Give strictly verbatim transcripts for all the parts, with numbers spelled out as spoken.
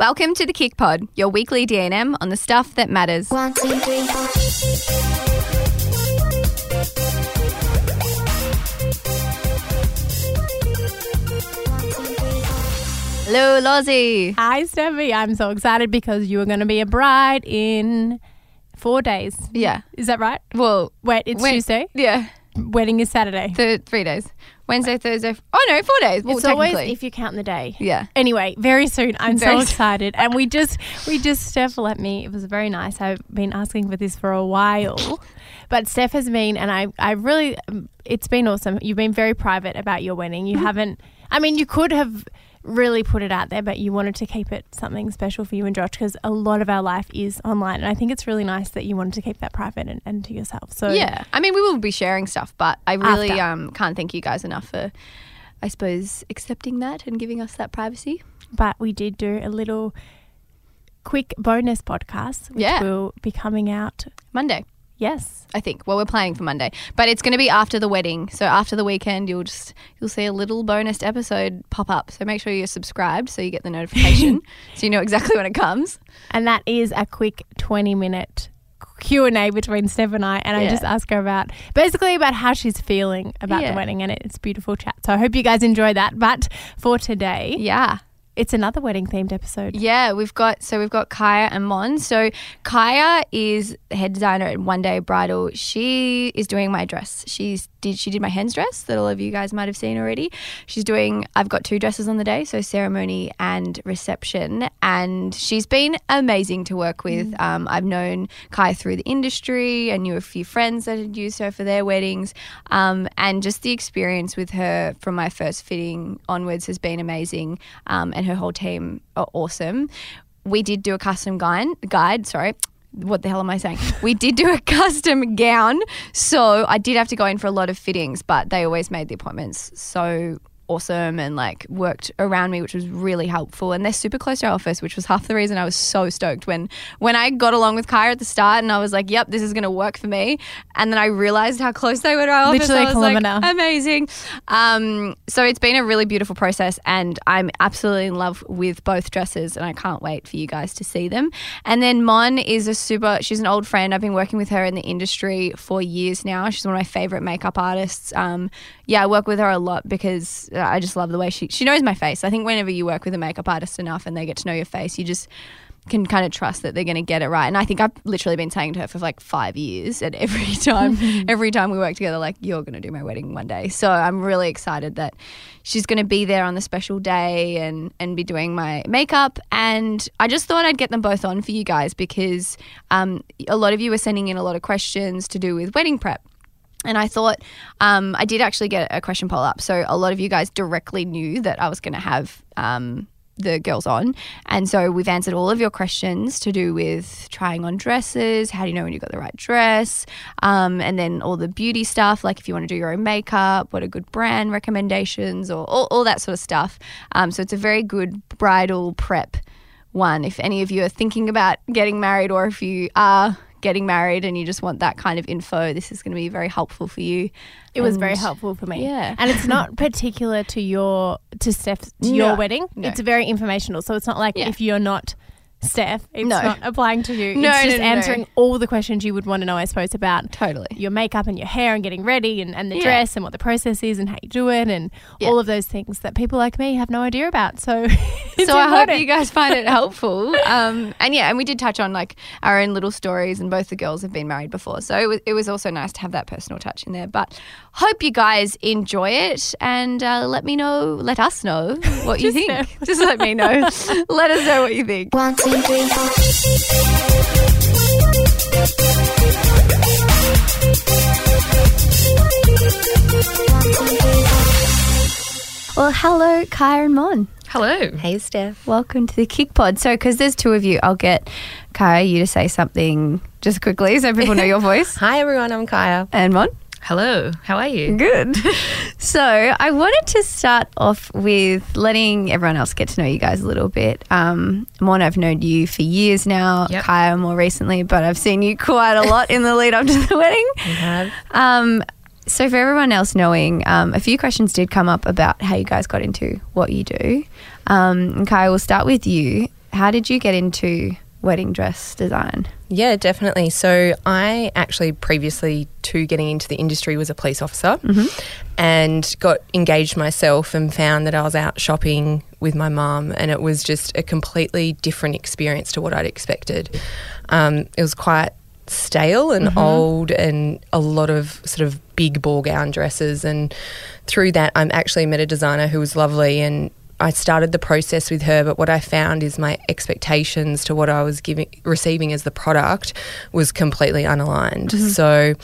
Welcome to the K I C Pod, your weekly D and M on the stuff that matters. One, two, three, four. Hello, Lozzie. Hi, Steffi. I'm so excited because you are going to be a bride in four days. Yeah. Is that right? Well, wait, it's when, Tuesday? Yeah. Wedding is Saturday. Th- three days. Wednesday, Thursday. Oh, no, four days. Well, it's always if you count the day. Yeah. Anyway, very soon. I'm very so excited. And we just, we just, Steph let me. It was very nice. I've been asking for this for a while. But Steph has been, and I, I really, it's been awesome. You've been very private about your wedding. You mm-hmm. haven't, I mean, you could have really put it out there, but you wanted to keep it something special for you and Josh because a lot of our life is online. And I think it's really nice that you wanted to keep that private and, and to yourself. So yeah, I mean, we will be sharing stuff, but I really um, can't thank you guys enough for, I suppose, accepting that and giving us that privacy. But we did do a little quick bonus podcast, which yeah. will be coming out Monday. Yes. I think. Well, we're planning for Monday. But it's going to be after the wedding. So after the weekend, you'll just you'll see a little bonus episode pop up. So make sure you're subscribed so you get the notification so you know exactly when it comes. And that is a quick twenty-minute Q and A between Steph and I. And yeah. I just ask her about basically about how she's feeling about yeah. the wedding. And it's a beautiful chat. So I hope you guys enjoy that. But for today. Yeah. It's another wedding-themed episode. Yeah, we've got – so we've got Kyha and Mon. So Kyha is head designer at One Day Bridal. She is doing my dress. She's did She did my hen's dress that all of you guys might have seen already. She's doing – I've got two dresses on the day, so ceremony and reception. And she's been amazing to work with. Mm. Um, I've known Kyha through the industry. I knew a few friends that had used her for their weddings. Um, and just the experience with her from my first fitting onwards has been amazing. Um, and her Her whole team are awesome. We did do a custom guide, guide, sorry. What the hell am I saying? We did do a custom gown. So I did have to go in for a lot of fittings, but they always made the appointments so awesome and like worked around me, which was really helpful. And they're super close to our office, which was half the reason I was so stoked when when I got along with Kyha at the start and I was like, yep, this is going to work for me. And then I realized how close they were to our Literally office. Literally a kilometer. Like, amazing. Um, so it's been a really beautiful process and I'm absolutely in love with both dresses and I can't wait for you guys to see them. And then Mon is a super, she's an old friend. I've been working with her in the industry for years now. She's one of my favorite makeup artists. Um, yeah, I work with her a lot because I just love the way she she knows my face. I think whenever you work with a makeup artist enough and they get to know your face, you just can kind of trust that they're going to get it right. And I think I've literally been saying to her for like five years and every time, every time we work together, like, you're going to do my wedding one day. So I'm really excited that she's going to be there on the special day and, and be doing my makeup. And I just thought I'd get them both on for you guys because um, a lot of you were sending in a lot of questions to do with wedding prep. And I thought um, I did actually get a question poll up. So a lot of you guys directly knew that I was going to have um, the girls on. And so we've answered all of your questions to do with trying on dresses, how do you know when you've got the right dress, um, and then all the beauty stuff, like if you want to do your own makeup, what are good brand recommendations, or all, all that sort of stuff. Um, so it's a very good bridal prep one. If any of you are thinking about getting married or if you are getting married and you just want that kind of info, this is going to be very helpful for you. It was very helpful for me. Yeah. And it's not particular to your to Steph's to no, your wedding. No. It's very informational. So it's not like yeah. if you're not Steph, it's no. not applying to you. No, it's just no, no, answering no. all the questions you would want to know, I suppose, about totally your makeup and your hair and getting ready and, and the yeah. dress and what the process is and how you do it and yeah. all of those things that people like me have no idea about. So it's so important. I hope you guys find it helpful. Um, and yeah, and we did touch on like our own little stories and both the girls have been married before. So it was, it was also nice to have that personal touch in there. But hope you guys enjoy it and uh, let me know, let us know what you think. Know. Just let me know. Let us know what you think. One, two, well, hello, Kyha and Mon. Hello. Hey, Steph. Welcome to the K I C Pod. So, because there's two of you, I'll get Kyha, you to say something just quickly so people know your voice. Hi, everyone. I'm Kyha. And Mon. Hello. How are you? Good. So I wanted to start off with letting everyone else get to know you guys a little bit. Um, Mon, I've known you for years now, yep. Kyha more recently, but I've seen you quite a lot in the lead up to the wedding. You have. Um, so for everyone else knowing, um, a few questions did come up about how you guys got into what you do. Um, and Kyha, we'll start with you. How did you get into wedding dress design? Yeah, definitely. So I actually previously to getting into the industry was a police officer, mm-hmm. and got engaged myself and found that I was out shopping with my mum, and it was just a completely different experience to what I'd expected. Um, it was quite stale and mm-hmm. old, and a lot of sort of big ball gown dresses. And through that, I actually met a designer who was lovely, and I started the process with her, but what I found is my expectations to what I was giving, receiving as the product was completely unaligned. Mm-hmm. So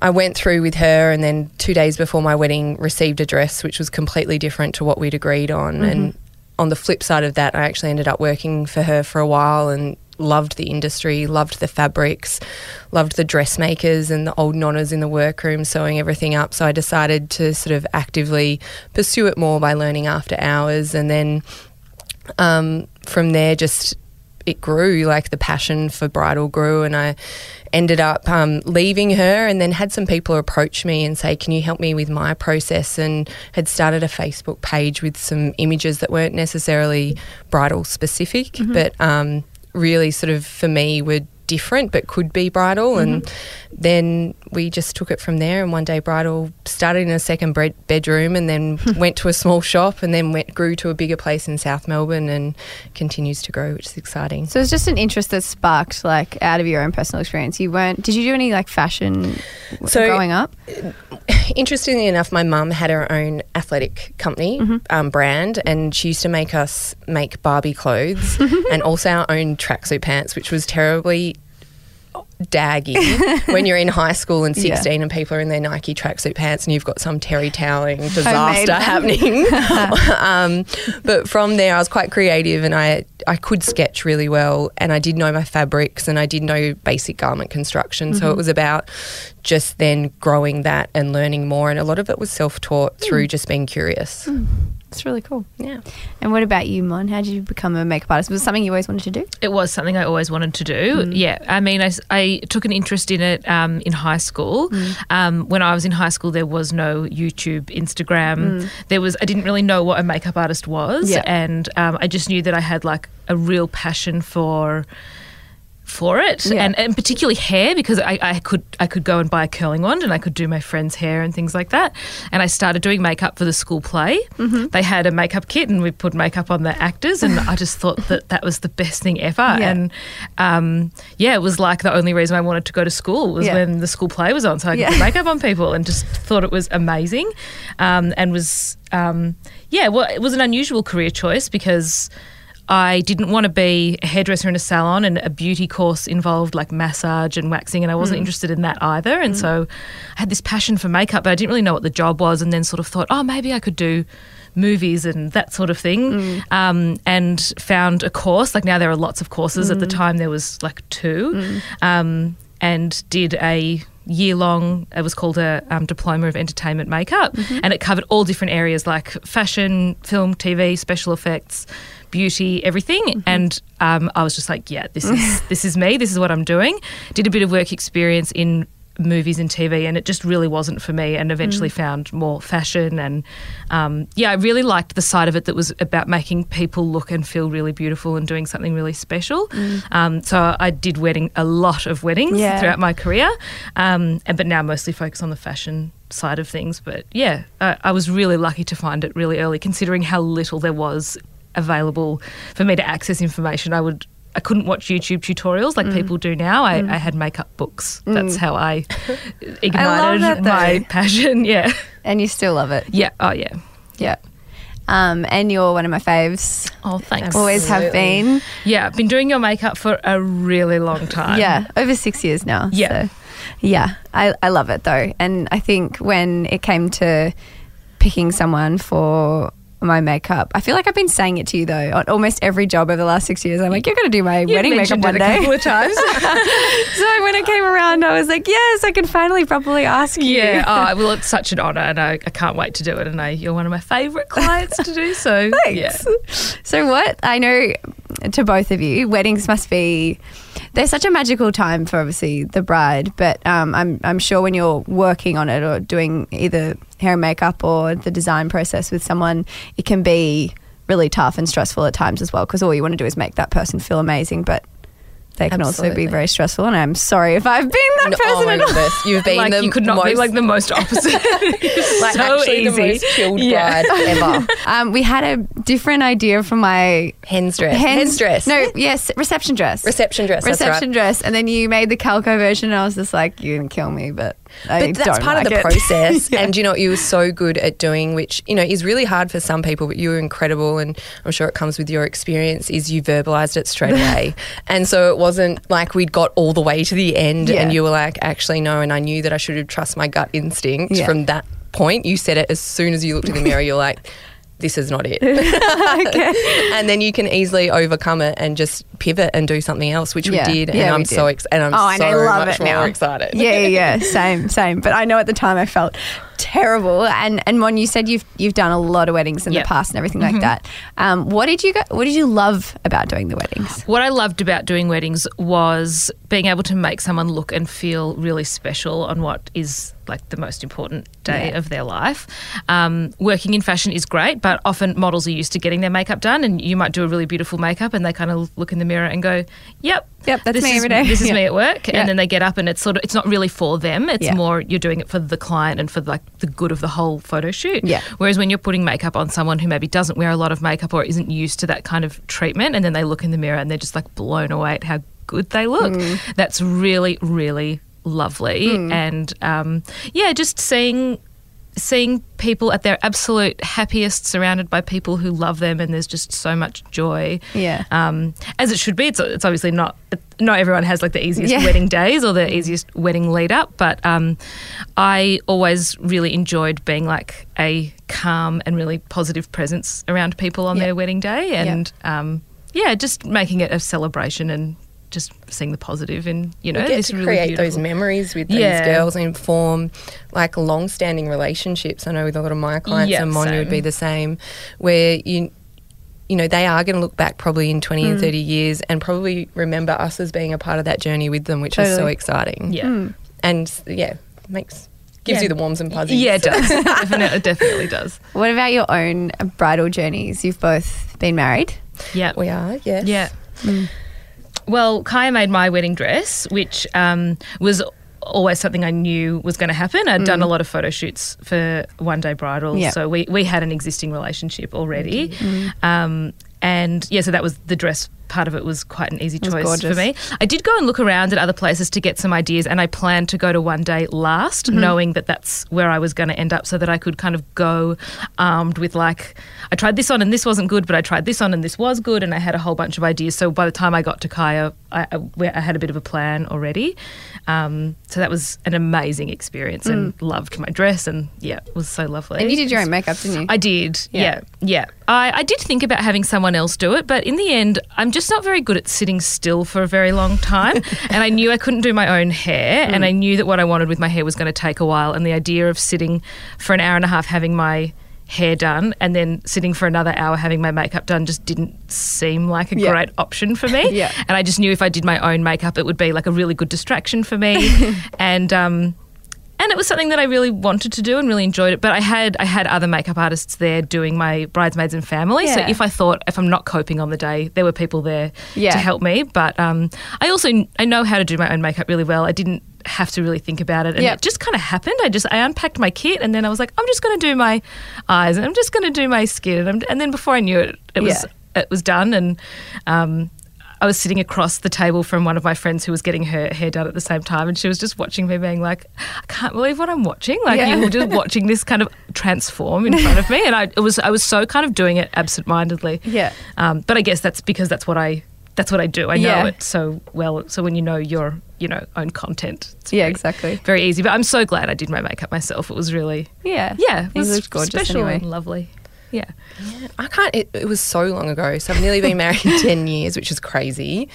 I went through with her, and then two days before my wedding received a dress which was completely different to what we'd agreed on. Mm-hmm. And on the flip side of that, I actually ended up working for her for a while and loved the industry, loved the fabrics, loved the dressmakers and the old nonnas in the workroom sewing everything up. So I decided to sort of actively pursue it more by learning after hours. And then um, from there just it grew, like the passion for bridal grew, and I ended up um, leaving her, and then had some people approach me and say, can you help me with my process, and had started a Facebook page with some images that weren't necessarily bridal specific, mm-hmm. but um really sort of for me were different but could be bridal, mm-hmm. and then we just took it from there. And One Day Bridal started in a second bre- bedroom and then went to a small shop, and then went grew to a bigger place in South Melbourne and continues to grow, which is exciting. So it's just an interest that sparked like out of your own personal experience. You weren't did you do any like fashion so, growing up? Interestingly enough, my mum had her own athletic company, mm-hmm. um, brand, and she used to make us make Barbie clothes and also our own tracksuit pants, which was terribly daggy when you're in high school and sixteen, yeah. and people are in their Nike tracksuit pants and you've got some terry toweling disaster happening. um, but from there I was quite creative, and I I could sketch really well, and I did know my fabrics, and I did know basic garment construction, mm-hmm. so it was about just then growing that and learning more, and a lot of it was self-taught mm. through just being curious. Mm. It's really cool. Yeah. And what about you, Mon? How did you become a makeup artist? Was it something you always wanted to do? It was something I always wanted to do. Mm. Yeah. I mean, I, I took an interest in it um, in high school. Mm. Um, when I was in high school, there was no YouTube, Instagram. Mm. There was. I didn't really know what a makeup artist was. Yeah. And um, I just knew that I had like a real passion for... for it, yeah. and, and particularly hair, because I, I could I could go and buy a curling wand and I could do my friend's hair and things like that. And I started doing makeup for the school play. Mm-hmm. They had a makeup kit and we put makeup on the actors, and I just thought that that was the best thing ever. Yeah. And um, yeah, it was like the only reason I wanted to go to school was yeah. when the school play was on, so I could yeah. put makeup on people, and just thought it was amazing. Um, and was um, yeah, well, it was an unusual career choice, because I didn't want to be a hairdresser in a salon, and a beauty course involved like massage and waxing, and I wasn't mm. interested in that either. And mm. so I had this passion for makeup, but I didn't really know what the job was, and then sort of thought, oh, maybe I could do movies and that sort of thing, mm. um, and found a course. Like now there are lots of courses. Mm. At the time there was like two, mm. um, and did a year-long, it was called a um, Diploma of Entertainment Makeup, mm-hmm. and it covered all different areas like fashion, film, T V, special effects, beauty, everything, mm-hmm. and um, I was just like, yeah, this is this is me, this is what I'm doing. Did a bit of work experience in movies and T V, and it just really wasn't for me, and eventually mm. found more fashion, and um, yeah, I really liked the side of it that was about making people look and feel really beautiful and doing something really special. Mm. Um, so I did wedding a lot of weddings yeah. throughout my career, um, and but now mostly focus on the fashion side of things. But yeah, I, I was really lucky to find it really early, considering how little there was available for me to access information. I would I couldn't watch YouTube tutorials like mm. people do now. I, mm. I had makeup books. Mm. That's how I ignited I love that, my passion. Yeah. And you still love it. Yeah. Oh, yeah. Yeah. Um, and you're one of my faves. Oh, thanks. Always have been. Yeah. I've been doing your makeup for a really long time. Yeah. Over six years now. Yeah. So, yeah. I, I love it though. And I think when it came to picking someone for my makeup, I feel like I've been saying it to you though on almost every job over the last six years. I'm like, you're going to do my you wedding makeup one day. A couple of times. So when it came around, I was like, yes, I can finally properly ask you. Yeah, oh, well, it's such an honour, and I, I can't wait to do it. And I, you're one of my favourite clients to do so. Thanks. Yeah. So what I know to both of you, weddings must be they're such a magical time for obviously the bride, but um, I'm I'm sure when you're working on it or doing either hair and makeup or the design process with someone, it can be really tough and stressful at times as well, because all you want to do is make that person feel amazing, but they can Absolutely. also be very stressful. And I'm sorry if I've been that no, person. Oh my goodness, you've been like, the you could not most, be like the most opposite. Like so actually easy. The most chilled yeah. bride ever. Um, we had a different idea from my hen's dress. Hen's, hen's dress. No, yes, reception dress. Reception dress. Reception that's dress. Right. And then you made the Calco version, and I was just like, you can kill me, but. I but that's part like of the it. process. Yeah. And you know what you were so good at doing, which you know is really hard for some people, but you were incredible, and I'm sure it comes with your experience, is you verbalised it straight away. And so it wasn't like we'd got all the way to the end yeah. and you were like, actually no, and I knew that I should have trust my gut instinct yeah. from that point. You said it as soon as you looked in the mirror, you're like, this is not it. Okay. And then you can easily overcome it and just pivot and do something else, which yeah. we did. Yeah, and I'm did. so ex- and I'm oh, so and I love much it now. more excited. Yeah, yeah, yeah. Same, same. But I know at the time I felt terrible. And and Mon, you said you've you've done a lot of weddings in yep. the past and everything mm-hmm. like that. Um, what did you go, what did you love about doing the weddings? What I loved about doing weddings was being able to make someone look and feel really special on what is like the most important day yeah. of their life. Um, working in fashion is great, but often models are used to getting their makeup done, and you might do a really beautiful makeup and they kind of look in the mirror and go, yep, yep, that's this me is, every day. This is yeah. me at work. Yeah. And then they get up and it's sort of, it's not really for them. It's yeah. more you're doing it for the client and for like the good of the whole photo shoot. Yeah. Whereas when you're putting makeup on someone who maybe doesn't wear a lot of makeup or isn't used to that kind of treatment, and then they look in the mirror and they're just like blown away at how good they look. Mm. That's really, really lovely. Mm. And um, yeah, just seeing seeing people at their absolute happiest, surrounded by people who love them, and there's just so much joy. Yeah, um, as it should be. It's, it's obviously not not everyone has like the easiest yeah. wedding days or the easiest wedding lead up, but um, I always really enjoyed being like a calm and really positive presence around people on yeah. their wedding day, and yeah. Um, yeah, just making it a celebration and just seeing the positive, and you know, you get to really create beautiful. those memories with these yeah. girls and form like long-standing relationships. I know with a lot of my clients yeah, and Mon, you would be the same, where you you know they are going to look back probably in twenty mm. and thirty years and probably remember us as being a part of that journey with them, which totally. is so exciting. Yeah, mm. and yeah, makes gives yeah. you the warms and fuzzies. Yeah, it does. Definitely, it definitely does. What about your own bridal journeys? You've both been married. Yeah, we are. Yes. Yeah. Mm. Well, Kyha made my wedding dress, which um, was always something I knew was going to happen. I'd mm. done a lot of photo shoots for One Day Bridal, yep. so we, we had an existing relationship already. Mm-hmm. Um, and, yeah, so that was the dress part of it was quite an easy choice for me. I did go and look around at other places to get some ideas, and I planned to go to One Day last, mm-hmm. knowing that that's where I was going to end up, so that I could kind of go armed with like, I tried this on and this wasn't good, but I tried this on and this was good, and I had a whole bunch of ideas. So by the time I got to Kyha, I, I, I had a bit of a plan already. Um, so that was an amazing experience mm. and loved my dress, and yeah, it was so lovely. And you did your own makeup, didn't you? I did, yeah. Yeah, yeah. I, I did think about having someone else do it, but in the end, I'm just Just not very good at sitting still for a very long time, and I knew I couldn't do my own hair, mm. and I knew that what I wanted with my hair was going to take a while, and the idea of sitting for an hour and a half having my hair done and then sitting for another hour having my makeup done just didn't seem like a yeah. great option for me. yeah. And I just knew if I did my own makeup it would be like a really good distraction for me, and um And it was something that I really wanted to do and really enjoyed it. But I had I had other makeup artists there doing my bridesmaids and family. Yeah. So if I thought, if I'm not coping on the day, there were people there yeah. to help me. But um, I also, I know how to do my own makeup really well. I didn't have to really think about it. And yep. it just kind of happened. I just, I unpacked my kit and then I was like, I'm just going to do my eyes and I'm just going to do my skin. And, I'm, and then before I knew it, it was, yeah. it was done. And um I was sitting across the table from one of my friends who was getting her hair done at the same time, and she was just watching me being like, I can't believe what I'm watching. Like yeah. you were just watching this kind of transform in front of me, and I it was I was so kind of doing it absentmindedly. Yeah. Um, but I guess that's because that's what I that's what I do. I know yeah. it so well. So when you know your you know own content, it's yeah, very, exactly, very easy. But I'm so glad I did my makeup myself. It was really yeah yeah it was it gorgeous special anyway. and lovely. Yeah. yeah. I can't, it, it was so long ago. So I've nearly been married ten years, which is crazy.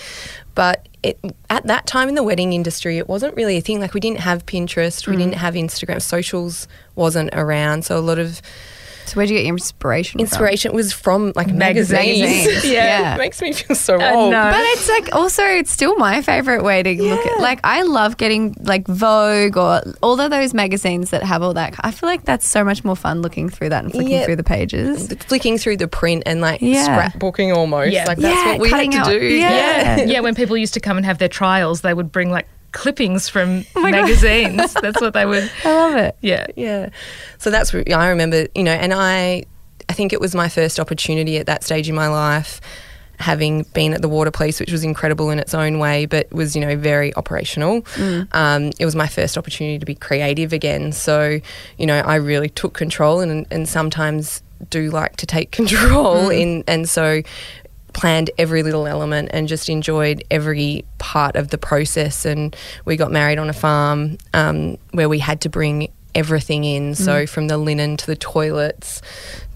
But it, at that time in the wedding industry, it wasn't really a thing. Like we didn't have Pinterest, we mm. didn't have Instagram, socials wasn't around. So a lot of So where'd you get your inspiration? Inspiration from? was from like magazines. magazines. yeah, yeah, it makes me feel so I old. Know. But it's like also it's still my favorite way to yeah. look at. Like I love getting like Vogue or all of those magazines that have all that. I feel like that's so much more fun looking through that and flicking yeah. through the pages, flicking through the print and like yeah. scrapbooking almost. Yeah. Like that's yeah, what we had to out. do. Yeah. yeah, yeah. When people used to come and have their trials, they would bring like. clippings from oh magazines. That's what they would. I love it. Yeah. Yeah. So that's, I remember, you know, and I, I think it was my first opportunity at that stage in my life, having been at the Water Police, which was incredible in its own way, but was, you know, very operational. Mm. Um, it was my first opportunity to be creative again. So, you know, I really took control and, and sometimes do like to take control mm. in, and so planned every little element and just enjoyed every part of the process. And we got married on a farm um, where we had to bring everything in. Mm. So from the linen to the toilets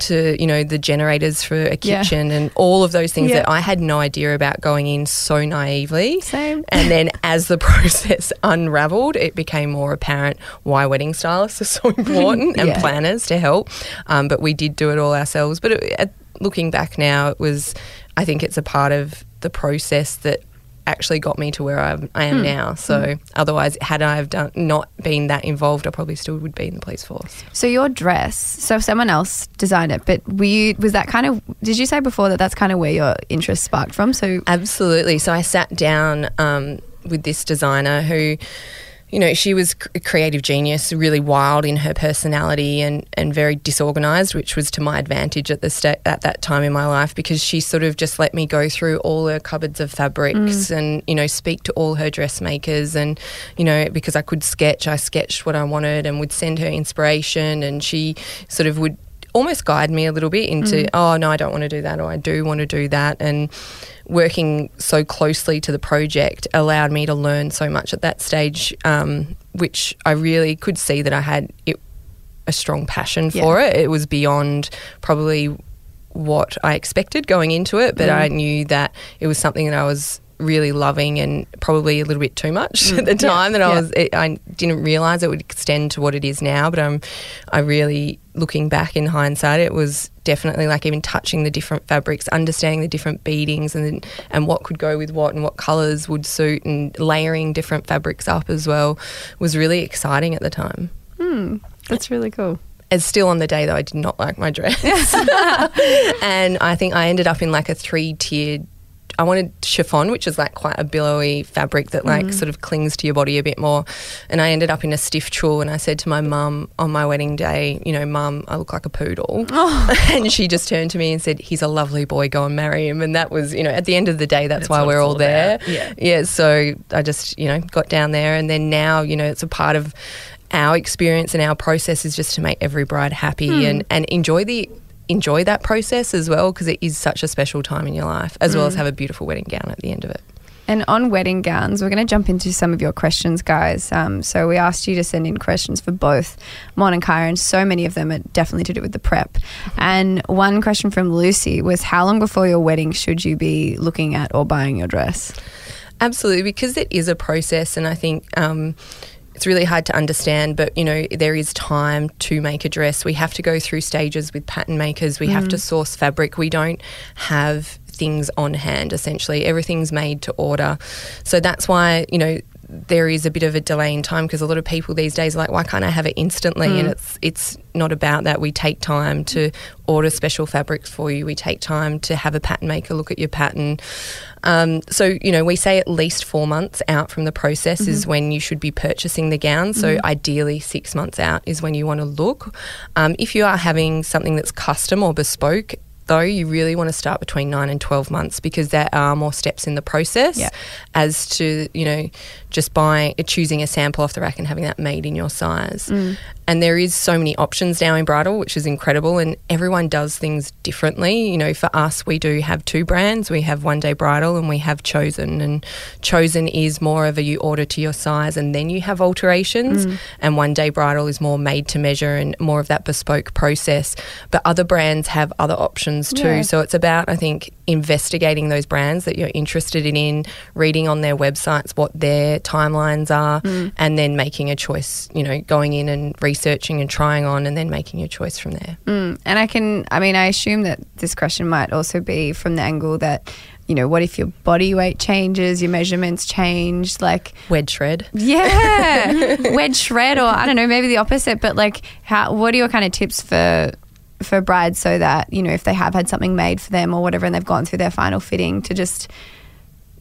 to, you know, the generators for a kitchen yeah. and all of those things yeah. that I had no idea about going in so naively. Same. And then as the process unravelled, it became more apparent why wedding stylists are so important yeah. and planners to help. Um, but we did do it all ourselves. But it, at, looking back now, it was... I think it's a part of the process that actually got me to where I am, I am mm. now. So mm. otherwise, had I have done, not been that involved, I probably still would be in the police force. So your dress, so if someone else designed it, but were you, was that kind of, did you say before that that's kind of where your interest sparked from? So absolutely. So I sat down um, with this designer who... You know, she was a creative genius, really wild in her personality and, and very disorganised, which was to my advantage at the sta- at that time in my life, because she sort of just let me go through all her cupboards of fabrics mm. and, you know, speak to all her dressmakers and, you know, because I could sketch, I sketched what I wanted and would send her inspiration, and she sort of would almost guide me a little bit into, mm. oh, no, I don't want to do that, or I do want to do that. And working so closely to the project allowed me to learn so much at that stage, um, which I really could see that I had it, a strong passion yeah. for it. It was beyond probably what I expected going into it, but mm. I knew that it was something that I was really loving, and probably a little bit too much mm. at the time yeah. that I yeah. was. It, I didn't realise it would extend to what it is now, but I'm, I really... looking back in hindsight, it was definitely like even touching the different fabrics, understanding the different beadings and and what could go with what and what colours would suit, and layering different fabrics up as well was really exciting at the time. Hmm, that's really cool. It's still on the day though, I did not like my dress. And I think I ended up in like a three-tiered, I wanted chiffon, which is like quite a billowy fabric that like mm. sort of clings to your body a bit more. And I ended up in a stiff tulle, and I said to my mum on my wedding day, you know, Mum, I look like a poodle. Oh. And she just turned to me and said, he's a lovely boy, go and marry him. And that was, you know, at the end of the day, that's, that's why we're all there. Yeah. yeah. So I just, you know, got down there, and then now, you know, it's a part of our experience and our process is just to make every bride happy mm. and, and enjoy the enjoy that process as well, because it is such a special time in your life, as mm. well as have a beautiful wedding gown at the end of it. And on wedding gowns, we're going to jump into some of your questions, guys. Um, so we asked you to send in questions for both Mon and Kyha, and so many of them are definitely to do with the prep. And one question from Lucy was, how long before your wedding should you be looking at or buying your dress? Absolutely, because it is a process, and I think... Um, It's really hard to understand, but, you know, there is time to make a dress. We have to go through stages with pattern makers. We mm. have to source fabric. We don't have things on hand, essentially. Everything's made to order. So that's why, you know, there is a bit of a delay in time, because a lot of people these days are like, why can't I have it instantly? Mm. And it's it's not about that. We take time to order special fabrics for you. We take time to have a pattern maker look at your pattern. Um, so, you know, we say at least four months out from the process mm-hmm. is when you should be purchasing the gown. So mm-hmm. ideally six months out is when you want to look. Um, if you are having something that's custom or bespoke, though, you really want to start between nine and twelve months, because there are more steps in the process yeah. as to, you know, just buying, choosing a sample off the rack and having that made in your size. Mm. And there is so many options now in bridal, which is incredible, and everyone does things differently. You know, for us, we do have two brands. We have One Day Bridal and we have Chosen, and Chosen is more of a you order to your size and then you have alterations, mm. and One Day Bridal is more made to measure and more of that bespoke process. But other brands have other options options too. Yeah. So it's about, I think, investigating those brands that you're interested in, reading on their websites what their timelines are, mm. and then making a choice, you know, going in and researching and trying on and then making your choice from there. Mm. And I can, I mean, I assume that this question might also be from the angle that, you know, what if your body weight changes, your measurements change, like... Wed shred. Yeah. Wed shred, or I don't know, maybe the opposite, but like how, what are your kind of tips for... for brides so that, you know, if they have had something made for them or whatever and they've gone through their final fitting to just,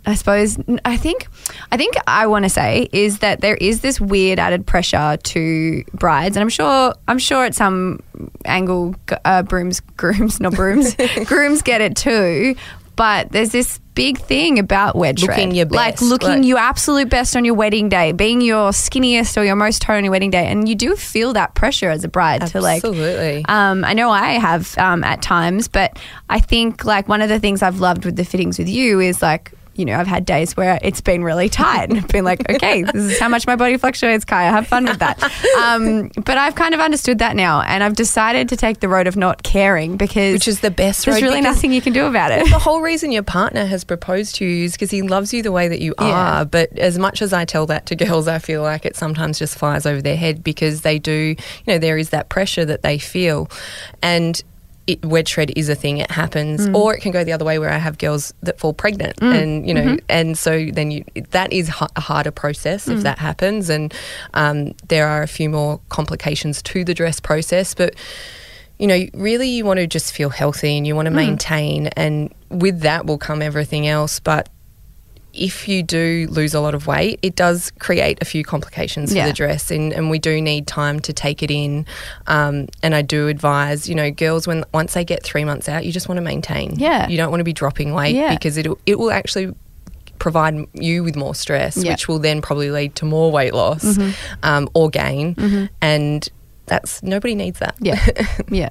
I suppose, I think, I think I want to say is that there is this weird added pressure to brides, and I'm sure, I'm sure at some angle uh, brooms, grooms, not brooms, grooms get it too, but there's this big thing about wed shred. Looking your best. Like looking like, your absolute best on your wedding day, being your skinniest or your most toned on your wedding day. And you do feel that pressure as a bride. Absolutely. To like... Absolutely. Um, I know I have um, at times, but I think like one of the things I've loved with the fittings with you is like, you know, I've had days where it's been really tight and I've been like, okay, this is how much my body fluctuates, Kyha. Have fun with that. Um, but I've kind of understood that now, and I've decided to take the road of not caring because which is the best road. There's really nothing you can do about it. Well, the whole reason your partner has proposed to you is because he loves you the way that you yeah. are. But as much as I tell that to girls, I feel like it sometimes just flies over their head because they do, you know, there is that pressure that they feel. And It, wed shred is a thing, it happens, mm. or it can go the other way where I have girls that fall pregnant mm. and, you know, mm-hmm. and so then you, that is ha- a harder process mm. if that happens, and um, there are a few more complications to the dress process, but, you know, really you want to just feel healthy and you want to maintain mm. and with that will come everything else, but if you do lose a lot of weight, it does create a few complications for yeah. the dress, and, and we do need time to take it in. Um, and I do advise, you know, girls, when once they get three months out, you just want to maintain. Yeah. You don't want to be dropping weight yeah. because it it will actually provide you with more stress, yeah. which will then probably lead to more weight loss mm-hmm. um, or gain. Mm-hmm. And that's nobody needs that. Yeah, yeah.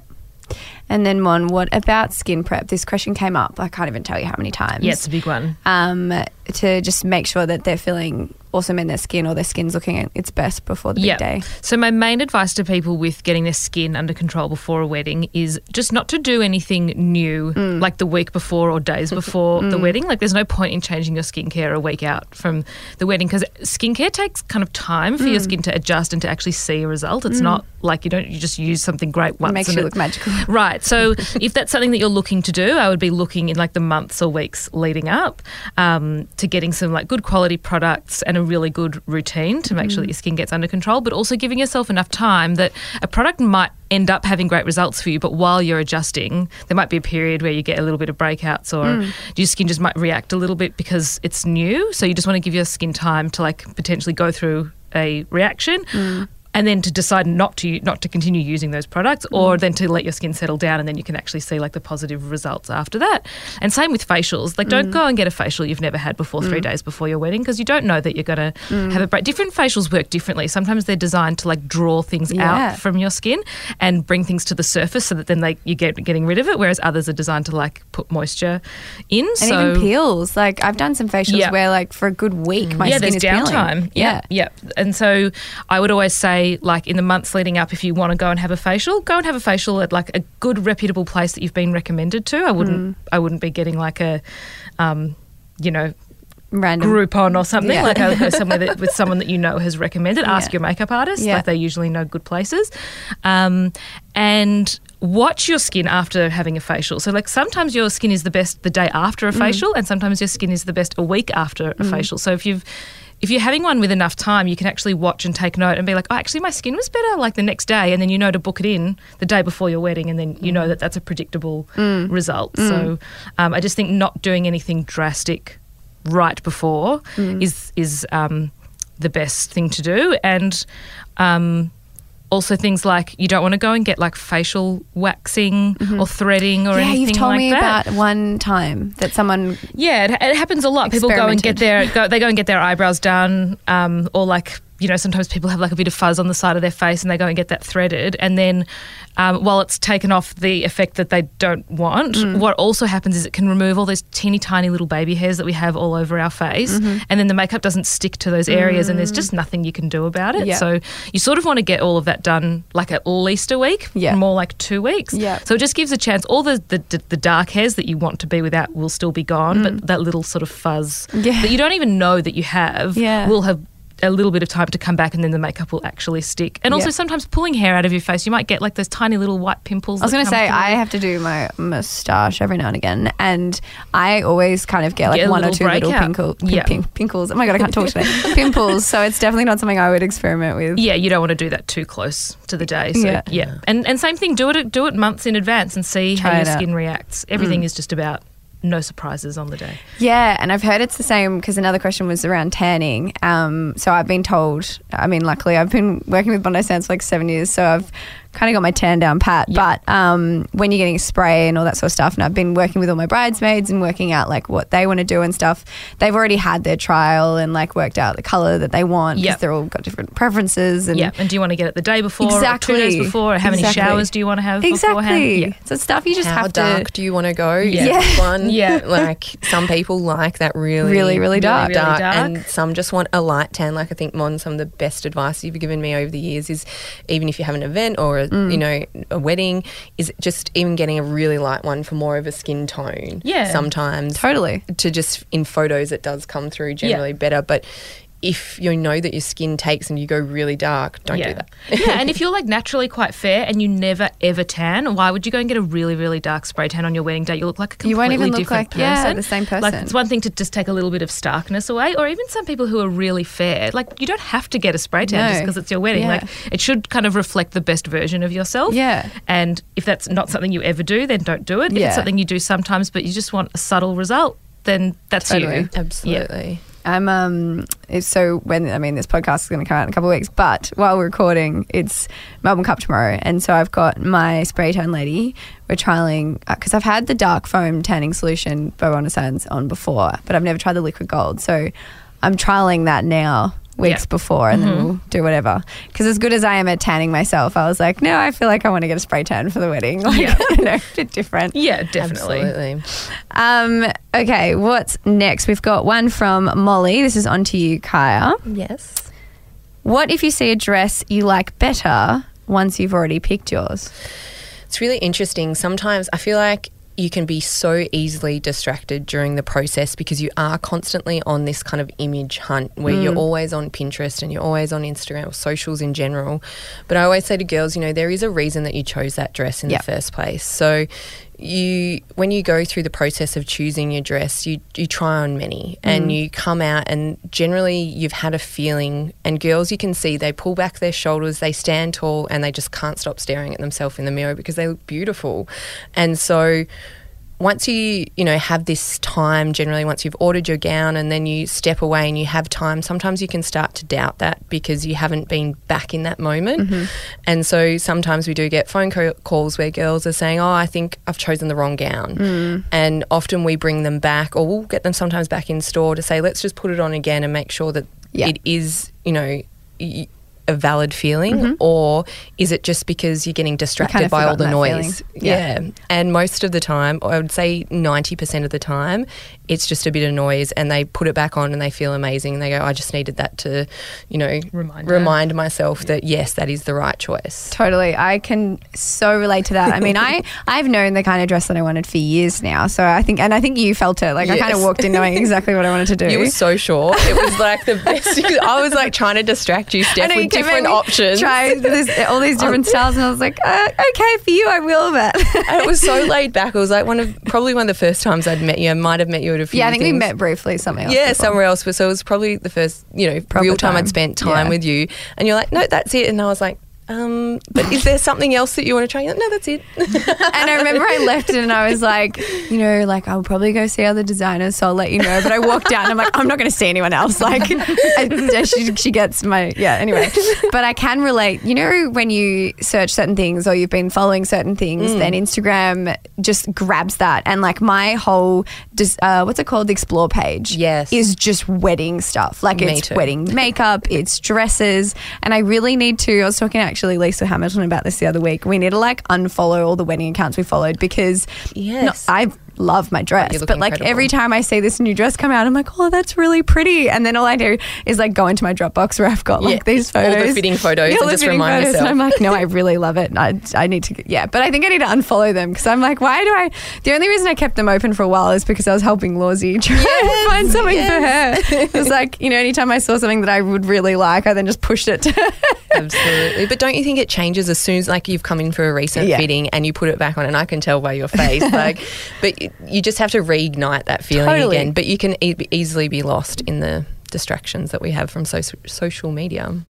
And then, Mon, what about skin prep? This question came up, I can't even tell you how many times. Yeah, it's a big one. Um, to just make sure that they're feeling awesome in their skin or their skin's looking at its best before the big yeah. day. So my main advice to people with getting their skin under control before a wedding is just not to do anything new mm. like the week before or days before mm. the wedding. Like there's no point in changing your skincare a week out from the wedding because skincare takes kind of time for mm. your skin to adjust and to actually see a result. It's mm. not like you don't you just use something great once. It makes and you it, look magical. Right. So if that's something that you're looking to do, I would be looking in like the months or weeks leading up um, to getting some like good quality products and a really good routine to make mm. sure that your skin gets under control, but also giving yourself enough time that a product might end up having great results for you, but while you're adjusting, there might be a period where you get a little bit of breakouts or mm. your skin just might react a little bit because it's new. So you just want to give your skin time to like potentially go through a reaction. Mm. And then to decide not to not to continue using those products or mm. then to let your skin settle down and then you can actually see like the positive results after that. And same with facials. Like mm. don't go and get a facial you've never had before mm. three days before your wedding because you don't know that you're going to mm. have a break. Different facials work differently. Sometimes they're designed to like draw things yeah. out from your skin and bring things to the surface so that then they, you get getting rid of it, whereas others are designed to like put moisture in. And so, even peels. Like I've done some facials yeah. where like for a good week my yeah, skin is peeling. Yeah, there's downtime. Yeah, yeah. And so I would always say like in the months leading up, if you want to go and have a facial, go and have a facial at like a good reputable place that you've been recommended to. I wouldn't, mm. I wouldn't be getting like a, um, you know, random Groupon or something. Yeah. Like I would go somewhere that, with someone that you know has recommended. Yeah. Ask your makeup artist. Yeah. Like they usually know good places, um, and. Watch your skin after having a facial. So like sometimes your skin is the best the day after a facial mm. and sometimes your skin is the best a week after a mm. facial. So if you've if you're having one with enough time, you can actually watch and take note and be like, oh, actually my skin was better like the next day, and then you know to book it in the day before your wedding, and then you know that that's a predictable mm. result. Mm. So um, I just think not doing anything drastic right before mm. is is um, the best thing to do. And um also things like you don't want to go and get like facial waxing mm-hmm. or threading or yeah, anything like that. Yeah, you've told like me that. about one time that someone Yeah, it, it happens a lot. People go and get their go, they go and get their eyebrows done um, or like you know, sometimes people have like a bit of fuzz on the side of their face and they go and get that threaded. And then um, while it's taken off the effect that they don't want, mm. what also happens is it can remove all those teeny tiny little baby hairs that we have all over our face. Mm-hmm. And then the makeup doesn't stick to those areas mm. and there's just nothing you can do about it. Yeah. So you sort of want to get all of that done like at least a week, yeah. more like two weeks. Yeah. So it just gives a chance. All the, the, the dark hairs that you want to be without will still be gone, mm. but that little sort of fuzz yeah. that you don't even know that you have yeah. will have a little bit of time to come back, and then the makeup will actually stick. And also yeah. sometimes pulling hair out of your face, you might get like those tiny little white pimples. I was going to say, through. I have to do my moustache every now and again, and I always kind of get like get one or two little pinkle, pin, yeah. pin, pinkles. Oh my God, I can't talk today. Pimples. So it's definitely not something I would experiment with. Yeah, you don't want to do that too close to the day. So yeah. yeah. And and same thing, do it do it months in advance and see Try how your skin out. reacts. Everything mm. is just about no surprises on the day. Yeah, and I've heard it's the same because another question was around tanning. Um, so I've been told, I mean, luckily I've been working with Bondi Sands for like seven years, so I've kind of got my tan down pat. Yeah. But um, when you're getting spray and all that sort of stuff, and I've been working with all my bridesmaids and working out like what they want to do and stuff, they've already had their trial and like worked out the colour that they want because yep. they're all got different preferences. And yeah, and do you want to get it the day before exactly. or two days before? Or how exactly. many showers do you want to have exactly. beforehand? Yeah. So stuff you just how have to... How dark do you want to go? Yeah. yeah. One, yeah. like some people like that really, really, really dark. Really, really dark. And some just want a light tan. Like I think, Mon, some of the best advice you've given me over the years is even if you have an event or a, mm. you know, a wedding, is just even getting a really light one for more of a skin tone. Yeah. Sometimes. Totally. To just in photos it does come through generally yeah. better. But if you know that your skin takes and you go really dark, don't yeah. do that. yeah, and if you're like naturally quite fair and you never ever tan, why would you go and get a really, really dark spray tan on your wedding day? You look like a completely different person. You won't even look like person. Yeah, the same person. Like, it's one thing to just take a little bit of starkness away, or even some people who are really fair. Like, you don't have to get a spray tan no. just because it's your wedding. Yeah. Like, it should kind of reflect the best version of yourself. Yeah. And if that's not something you ever do, then don't do it. Yeah. If it's something you do sometimes but you just want a subtle result, then that's totally. you. Absolutely. Yeah. I'm um so when I mean this podcast is going to come out in a couple of weeks, but while we're recording, it's Melbourne Cup tomorrow, and so I've got my spray tan lady. We're trialing because I've had the dark foam tanning solution by Bondi Sands on before, but I've never tried the liquid gold, so I'm trialing that now. Weeks yeah. before, and mm-hmm. then we'll do whatever. Because as good as I am at tanning myself, I was like, no, I feel like I want to get a spray tan for the wedding. Like, yeah. you know, a bit different. Yeah, definitely. Absolutely. Um, okay, what's next? We've got one from Molly. This is on to you, Kyha. Yes. What if you see a dress you like better once you've already picked yours? It's really interesting. Sometimes I feel like you can be so easily distracted during the process because you are constantly on this kind of image hunt where mm. you're always on Pinterest and you're always on Instagram or socials in general. But I always say to girls, you know, there is a reason that you chose that dress in yep. the first place. So you, when you go through the process of choosing your dress, you, you try on many and mm. you come out and generally you've had a feeling, and girls, you can see they pull back their shoulders, they stand tall, and they just can't stop staring at themselves in the mirror because they look beautiful. And so once you, you know, have this time, generally once you've ordered your gown and then you step away and you have time, sometimes you can start to doubt that because you haven't been back in that moment. Mm-hmm. And so sometimes we do get phone co- calls where girls are saying, oh, I think I've chosen the wrong gown. Mm. And often we bring them back, or we'll get them sometimes back in store to say, let's just put it on again and make sure that yeah. it is, you know, y- a valid feeling, mm-hmm. or is it just because you're getting distracted you kind of by all the noise? Yeah. yeah. And most of the time, I would say ninety percent of the time, it's just a bit of noise, and they put it back on and they feel amazing and they go, I just needed that to, you know, remind, remind myself that, yes, that is the right choice. Totally. I can so relate to that. I mean, I, I've known the kind of dress that I wanted for years now. So I think, and I think you felt it. Like yes. I kind of walked in knowing exactly what I wanted to do. You were so sure. It was like the best. I was like trying to distract you, Steph, with different options. Try this, all these different styles, and I was like, uh, okay, for you, I will. But and it was so laid back. It was like one of probably one of the first times I'd met you. I might have met you at a few. Yeah, I think things. we met briefly somewhere else. Yeah, before. somewhere else. But so it was probably the first, you know, Proper real time, time I'd spent time yeah. with you. And you're like, no, that's it. And I was like, Um, but is there something else that you want to try? No, that's it. And I remember I left it and I was like, you know, like I'll probably go see other designers, so I'll let you know. But I walked out and I'm like, I'm not going to see anyone else. Like I, she, she gets my, yeah, anyway. But I can relate. You know, when you search certain things or you've been following certain things, mm. then Instagram just grabs that. And like my whole, uh, what's it called? The Explore page. Yes. Is just wedding stuff. Like Me it's too. Wedding makeup, it's dresses. And I really need to, I was talking actually Actually, Lisa Hamilton about this the other week. We need to like unfollow all the wedding accounts we followed because yes. no, I love my dress, but like incredible. Every time I see this new dress come out, I'm like, oh, that's really pretty. And then all I do is like go into my Dropbox where I've got like yeah, these photos, all the fitting photos, yeah, and just remind myself. And I'm like, no, I really love it. I I need to, yeah, but I think I need to unfollow them because I'm like, why do I? The only reason I kept them open for a while is because I was helping Lawsy try yes, and find something yes. for her. It was like, you know, anytime I saw something that I would really like, I then just pushed it. Absolutely, but don't. Don't you think it changes as soon as like you've come in for a recent yeah. fitting and you put it back on, and I can tell by your face like but you, you just have to reignite that feeling totally. again, but you can e- easily be lost in the distractions that we have from so- social media.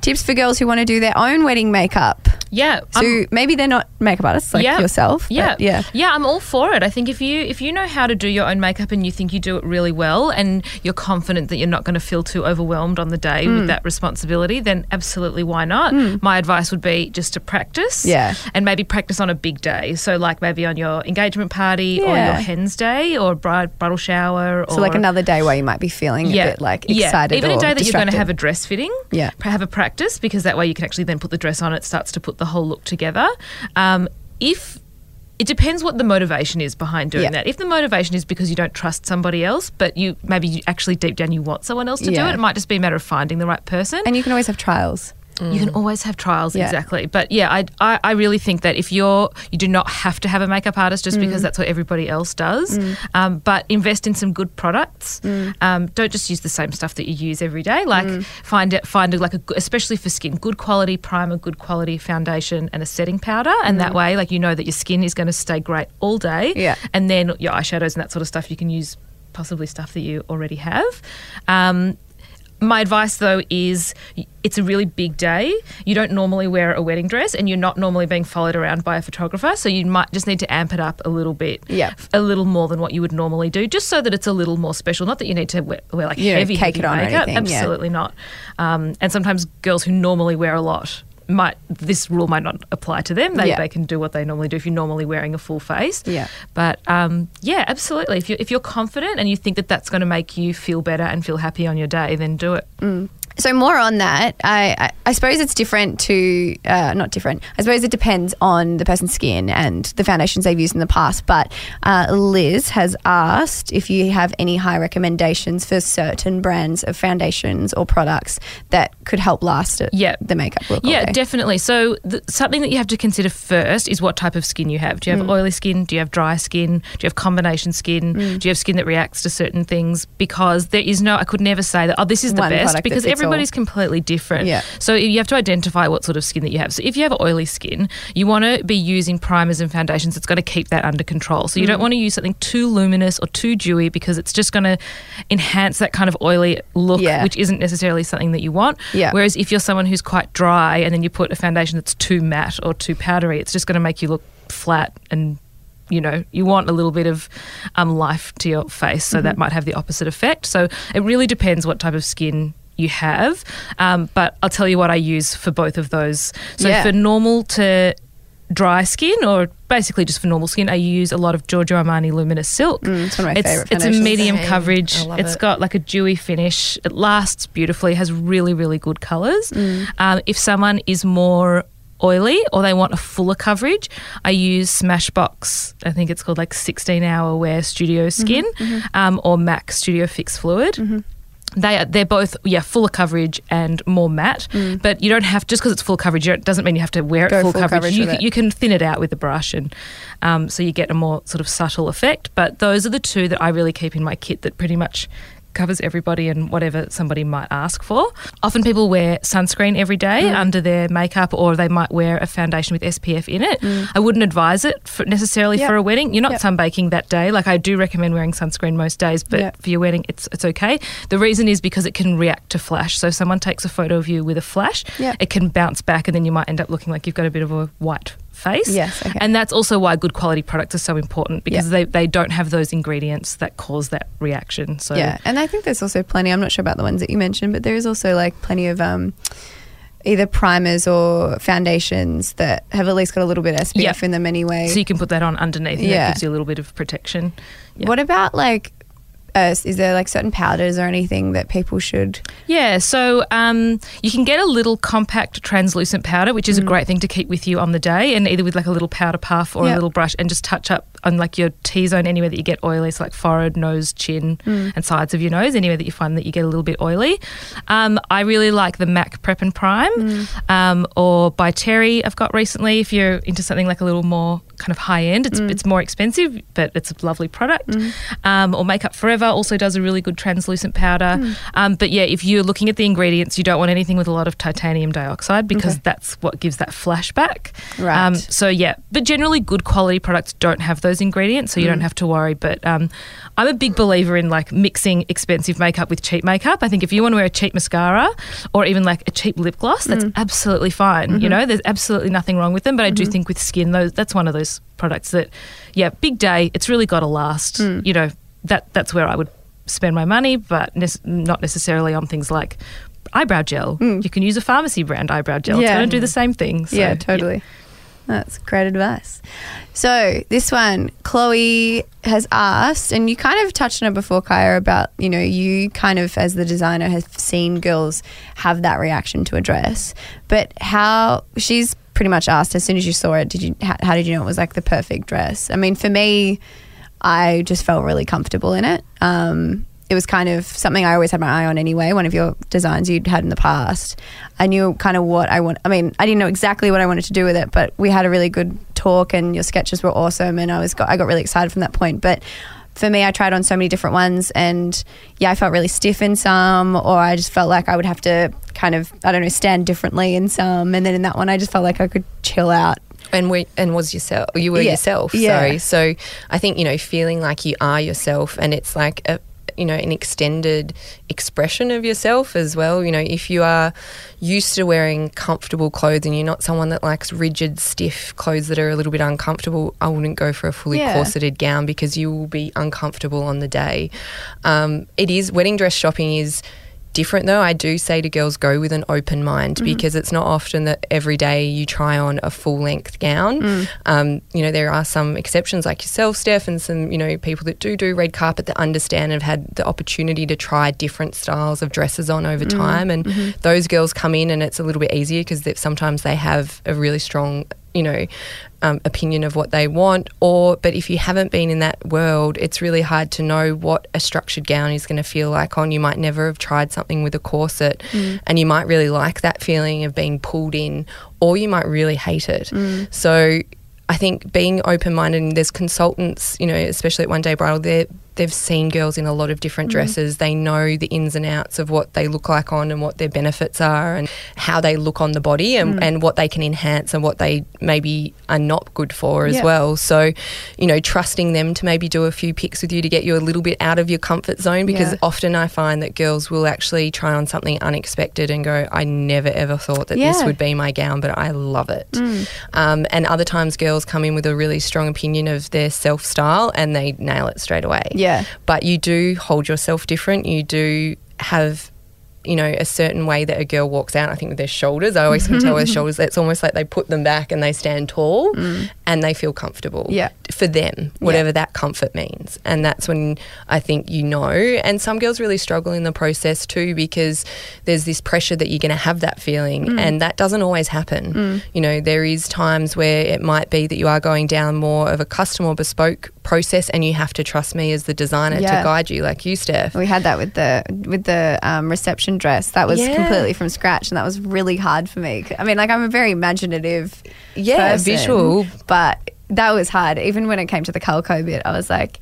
Tips for girls who want to do their own wedding makeup. Yeah. So um, maybe they're not makeup artists like yeah, yourself. Yeah. Yeah. Yeah, I'm all for it. I think if you if you know how to do your own makeup and you think you do it really well and you're confident that you're not going to feel too overwhelmed on the day mm. with that responsibility, then absolutely why not? Mm. My advice would be just to practice. Yeah. And maybe practice on a big day. So like maybe on your engagement party yeah. or your hen's day or bride, bridal shower. Or so like another day where you might be feeling yeah, a bit like excited yeah. Even or a day that distracted. You're going to have a dress fitting. Yeah. Have a practice. Because that way you can actually then put the dress on, it starts to put the whole look together. Um, if it depends what the motivation is behind doing yeah. that. If the motivation is because you don't trust somebody else, but you maybe you actually deep down you want someone else to yeah. do it, it might just be a matter of finding the right person. And you can always have trials. Mm. You can always have trials, yeah. exactly. But yeah, I, I, I really think that if you're, you do not have to have a makeup artist just mm. because that's what everybody else does. Mm. Um, but invest in some good products. Mm. Um, don't just use the same stuff that you use every day. Like mm. find it, find it like a, especially for skin, good quality primer, good quality foundation, and a setting powder. And mm. that way, like you know that your skin is going to stay great all day. Yeah. And then your eyeshadows and that sort of stuff you can use possibly stuff that you already have. Um, my advice though is. It's a really big day. You don't normally wear a wedding dress and you're not normally being followed around by a photographer, so you might just need to amp it up a little bit, yeah. a little more than what you would normally do, just so that it's a little more special. Not that you need to wear, wear like you heavy, heavy makeup. Absolutely yeah. not. Um, and sometimes girls who normally wear a lot, might this rule might not apply to them. They yeah. they can do what they normally do if you're normally wearing a full face. Yeah. But, um, yeah, absolutely. If you're, if you're confident and you think that that's going to make you feel better and feel happy on your day, then do it. Mm. So more on that, I, I, I suppose it's different to, uh, not different, I suppose it depends on the person's skin and the foundations they've used in the past. But uh, Liz has asked if you have any high recommendations for certain brands of foundations or products that could help last it, yep. the makeup look. Yeah, definitely. So th- something that you have to consider first is what type of skin you have. Do you have mm. oily skin? Do you have dry skin? Do you have combination skin? Mm. Do you have skin that reacts to certain things? Because there is no, I could never say that, oh, this is the One best because every Everybody's completely different. Yeah. So you have to identify what sort of skin that you have. So if you have oily skin, you want to be using primers and foundations that's going to keep that under control. So you mm. don't want to use something too luminous or too dewy because it's just going to enhance that kind of oily look, yeah. which isn't necessarily something that you want. Yeah. Whereas if you're someone who's quite dry and then you put a foundation that's too matte or too powdery, it's just going to make you look flat and you know, you want a little bit of um, life to your face. So mm-hmm. that might have the opposite effect. So it really depends what type of skin you have, um, but I'll tell you what I use for both of those. So yeah. for normal to dry skin, or basically just for normal skin, I use a lot of Giorgio Armani Luminous Silk. Mm, it's one of my favourite It's, it's a medium Same. coverage. I love it's it. got like a dewy finish. It lasts beautifully, has really, really good colours. Mm. Um, if someone is more oily or they want a fuller coverage, I use Smashbox, I think it's called like sixteen hour wear Studio Skin, mm-hmm, mm-hmm. Um, or MAC Studio Fix Fluid. Mm-hmm. They are, they're both, yeah, fuller coverage and more matte, mm. but you don't have, just because it's full coverage, it doesn't mean you have to wear it full, full coverage. coverage you, can, you can thin it out with a brush and um, so you get a more sort of subtle effect. But those are the two that I really keep in my kit that pretty much covers everybody and whatever somebody might ask for. Often people wear sunscreen every day mm. under their makeup, or they might wear a foundation with S P F in it. Mm. I wouldn't advise it for necessarily yep. for a wedding. You're not yep. sunbaking that day. Like, I do recommend wearing sunscreen most days, but yep. for your wedding it's it's okay. The reason is because it can react to flash. So if someone takes a photo of you with a flash, yep. it can bounce back and then you might end up looking like you've got a bit of a white face. Yes, okay. And that's also why good quality products are so important, because yeah. they, they don't have those ingredients that cause that reaction. So yeah, and I think there's also plenty, I'm not sure about the ones that you mentioned, but there is also like plenty of um, either primers or foundations that have at least got a little bit of S P F yeah. in them anyway. So you can put that on underneath and yeah. that gives you a little bit of protection. Yeah. What about like, Uh, is there like certain powders or anything that people should? Yeah, so um, you can get a little compact translucent powder, which is mm. a great thing to keep with you on the day, and either with like a little powder puff or yep. a little brush, and just touch up on like your T-zone anywhere that you get oily, so like forehead, nose, chin mm. and sides of your nose, anywhere that you find that you get a little bit oily. Um, I really like the MAC Prep and Prime mm. um, or By Terry I've got recently, if you're into something like a little more kind of high end. It's mm. it's more expensive, but it's a lovely product. Mm. Um, or Make Up For Ever also does a really good translucent powder. Mm. Um, but yeah, if you're looking at the ingredients, you don't want anything with a lot of titanium dioxide, because okay. that's what gives that flashback. Right. Um, so yeah, but generally good quality products don't have those ingredients, so you mm. don't have to worry. But um, I'm a big believer in like mixing expensive makeup with cheap makeup. I think if you want to wear a cheap mascara or even like a cheap lip gloss, that's mm. absolutely fine. Mm-hmm. You know, there's absolutely nothing wrong with them. But I do mm-hmm. think with skin, those that's one of those products that, yeah, big day, it's really got to last. Mm. You know, that that's where I would spend my money, but ne- not necessarily on things like eyebrow gel. Mm. You can use a pharmacy brand eyebrow gel. Yeah. It's going to do the same thing. So, yeah, totally. Yeah. That's great advice. So this one, Chloe has asked, and you kind of touched on it before, Kyha, about, you know, you kind of as the designer have seen girls have that reaction to a dress, but how she's pretty much asked as soon as you saw it, did you how, how did you know it was like the perfect dress? I mean, for me, I just felt really comfortable in it. Um, it was kind of something I always had my eye on anyway, one of your designs you'd had in the past. I knew kind of what I want. I mean, I didn't know exactly what I wanted to do with it, but we had a really good talk and your sketches were awesome, and I was got, I got really excited from that point. But for me, I tried on so many different ones, and yeah, I felt really stiff in some, or I just felt like I would have to kind of, I don't know, stand differently in some, and then in that one I just felt like I could chill out. And we and was yourself, you were yeah. yourself, yeah. sorry. So I think, you know, feeling like you are yourself, and it's like a, you know, an extended expression of yourself as well. You know, if you are used to wearing comfortable clothes and you're not someone that likes rigid, stiff clothes that are a little bit uncomfortable, I wouldn't go for a fully yeah. corseted gown, because you will be uncomfortable on the day. Um, it is, wedding dress shopping is different though. I do say to girls, go with an open mind, mm-hmm. because it's not often that every day you try on a full length gown. Mm. Um, you know, there are some exceptions like yourself, Steph, and some, you know, people that do do red carpet that understand and have had the opportunity to try different styles of dresses on over mm-hmm. time, and mm-hmm. those girls come in and it's a little bit easier, because sometimes they have a really strong, you know, um, opinion of what they want. Or, but if you haven't been in that world, it's really hard to know what a structured gown is going to feel like on. You might never have tried something with a corset mm. and you might really like that feeling of being pulled in, or you might really hate it. Mm. So I think being open-minded, and there's consultants, you know, especially at One Day Bridal, they're they've seen girls in a lot of different dresses. Mm. They know the ins and outs of what they look like on, and what their benefits are, and how they look on the body, and, mm. and what they can enhance and what they maybe are not good for as yeah. well. So, you know, trusting them to maybe do a few picks with you to get you a little bit out of your comfort zone, because yeah. often I find that girls will actually try on something unexpected and go, I never ever thought that yeah. this would be my gown, but I love it. Mm. Um, and other times girls come in with a really strong opinion of their self-style and they nail it straight away. Yeah. Yeah. But you do hold yourself different. You do have, you know, a certain way that a girl walks out, I think, with their shoulders. I always can tell with shoulders, it's almost like they put them back and they stand tall mm. and they feel comfortable yeah. for them, whatever yeah. that comfort means. And that's when I think, you know, and some girls really struggle in the process too, because there's this pressure that you're going to have that feeling mm. and that doesn't always happen. Mm. You know, there is times where it might be that you are going down more of a custom or bespoke process, and you have to trust me as the designer yeah. to guide you, like you, Steph. We had that with the with the um, reception dress. That was yeah. completely from scratch, and that was really hard for me. I mean, like, I'm a very imaginative yeah, person, visual. But that was hard. Even when it came to the calico bit, I was like,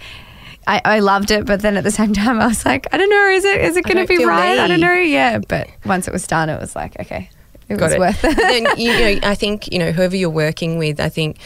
I, I loved it, but then at the same time I was like, I don't know, is it is it going to be right? Me. I don't know. Yeah, but once it was done, it was like, okay, it Got was it. worth it. Then, you know, I think, you know, whoever you're working with, I think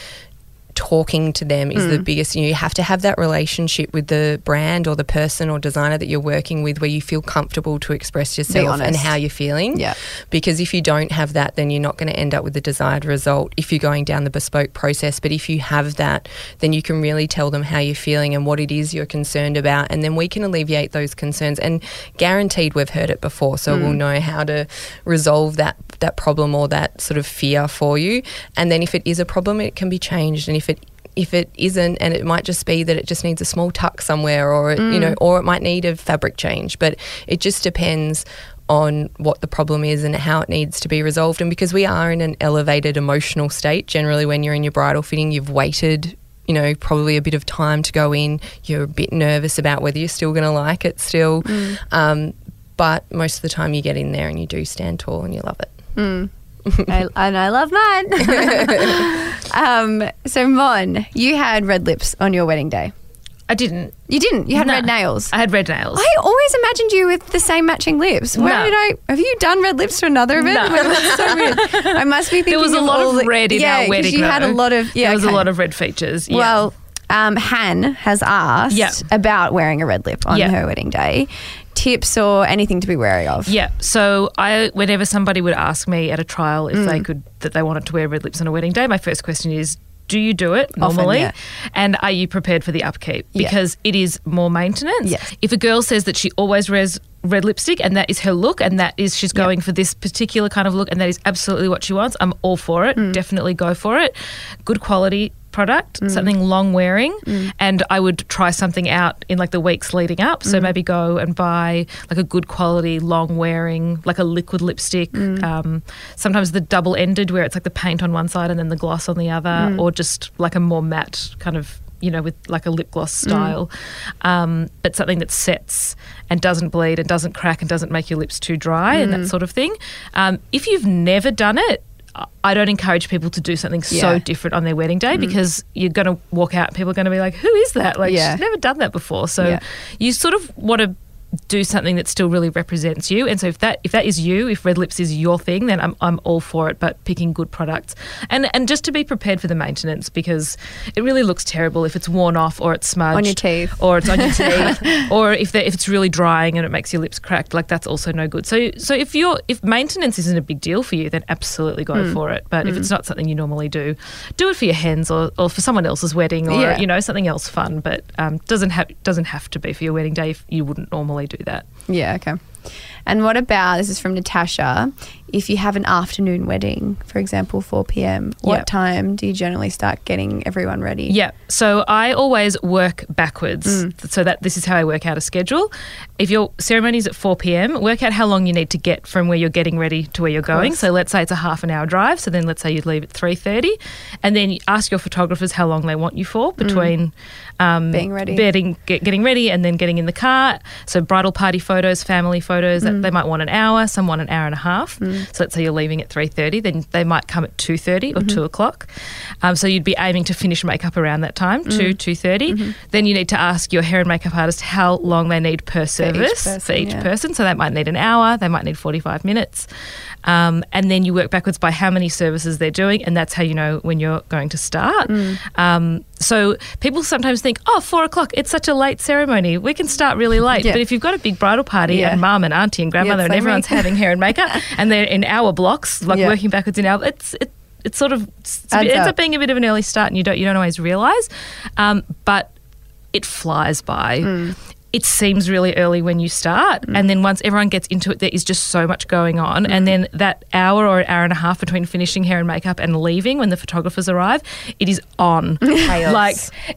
talking to them is mm. the biggest. You know, you have to have that relationship with the brand or the person or designer that you're working with, where you feel comfortable to express yourself and how you're feeling. Yeah. Because if you don't have that, then you're not going to end up with the desired result if you're going down the bespoke process. But if you have that, then you can really tell them how you're feeling and what it is you're concerned about, and then we can alleviate those concerns. And guaranteed, we've heard it before, so mm. we'll know how to resolve that that problem or that sort of fear for you. And then if it is a problem, it can be changed. And if it if it isn't, and it might just be that it just needs a small tuck somewhere, or it, mm. you know, or it might need a fabric change. But it just depends on what the problem is and how it needs to be resolved. And because we are in an elevated emotional state, generally when you're in your bridal fitting, you've waited, you know, probably a bit of time to go in. You're a bit nervous about whether you're still going to like it still. Mm. Um, but most of the time you get in there and you do stand tall and you love it. Mm. I, and I love mine. um, so, Mon, you had red lips on your wedding day. I didn't. You didn't? You had no. red nails? I had red nails. I always imagined you with the same matching lips. Where no. did I? Have you done red lips to another event? No. Well, that's so weird. I must be thinking there was a lot of, of red in yeah, our wedding. Yeah, you had a lot of. Yeah, there was okay. a lot of red features. Yeah. Well, um, Han has asked yep. about wearing a red lip on yep. her wedding day. Tips or anything to be wary of? Yeah. So I, whenever somebody would ask me at a trial if mm. they could, that they wanted to wear red lips on a wedding day, my first question is, do you do it normally? Often, yeah. And are you prepared for the upkeep? Because yeah. it is more maintenance. Yeah. If a girl says that she always wears red lipstick and that is her look and that is she's going yep. for this particular kind of look and that is absolutely what she wants, I'm all for it. Mm. Definitely go for it. Good quality product, mm. something long wearing, mm. and I would try something out in like the weeks leading up. So mm. maybe go and buy like a good quality long wearing, like a liquid lipstick, mm. um, sometimes the double ended where it's like the paint on one side and then the gloss on the other, mm. or just like a more matte kind of, you know, with like a lip gloss style, mm. um, but something that sets and doesn't bleed and doesn't crack and doesn't make your lips too dry mm. and that sort of thing. Um, if you've never done it, I don't encourage people to do something yeah. so different on their wedding day mm. because you're going to walk out and people are going to be like, who is that? Like, yeah. she's never done that before. So yeah. you sort of want to do something that still really represents you. And so if that if that is you, if red lips is your thing, then I'm I'm all for it, but picking good products. And and just to be prepared for the maintenance, because it really looks terrible if it's worn off or it's smudged. On your teeth. Or it's on your teeth. Or if if it's really drying and it makes your lips cracked, like that's also no good. So so if you're if maintenance isn't a big deal for you, then absolutely go mm. for it. But mm. if it's not something you normally do, do it for your hens or, or for someone else's wedding or, yeah. you know, something else fun. But um doesn't have doesn't have to be for your wedding day if you wouldn't normally do that. Yeah, okay. And what about, this is from Natasha, if you have an afternoon wedding, for example, four p.m, what yep. time do you generally start getting everyone ready? Yeah, so I always work backwards. Mm. So that this is how I work out a schedule. If your ceremony is at four p.m, work out how long you need to get from where you're getting ready to where you're going. So let's say it's a half an hour drive, so then let's say you leave at three thirty, and then you ask your photographers how long they want you for between mm. um, being ready, bedding, get, getting ready and then getting in the car. So bridal party photos, family photos, mm. they might want an hour, some want an hour and a half. Mm. So let's say you're leaving at three thirty, then they might come at two thirty or mm-hmm. two o'clock. Um, so you'd be aiming to finish makeup around that time, mm. two, two thirty. Mm-hmm. Then you need to ask your hair and makeup artist how long they need per service for each person. For each yeah. person. So they might need an hour, they might need forty-five minutes. Um, and then you work backwards by how many services they're doing, and that's how you know when you're going to start. Mm. Um, so people sometimes think, oh, four o'clock, it's such a late ceremony, we can start really late. Yeah. But if you've got a big bridal party yeah. and mum and auntie and grandmother yeah, and everyone's having hair and makeup and they're in hour blocks, like yeah. working backwards in hour, it's it, it's sort of it's, it's bit, ends up being a bit of an early start and you don't you don't always realise. Um, but it flies by. Mm. It seems really early when you start, mm. and then once everyone gets into it, there is just so much going on. Mm-hmm. And then that hour or an hour and a half between finishing hair and makeup and leaving, when the photographers arrive, it is on. Chaos. Like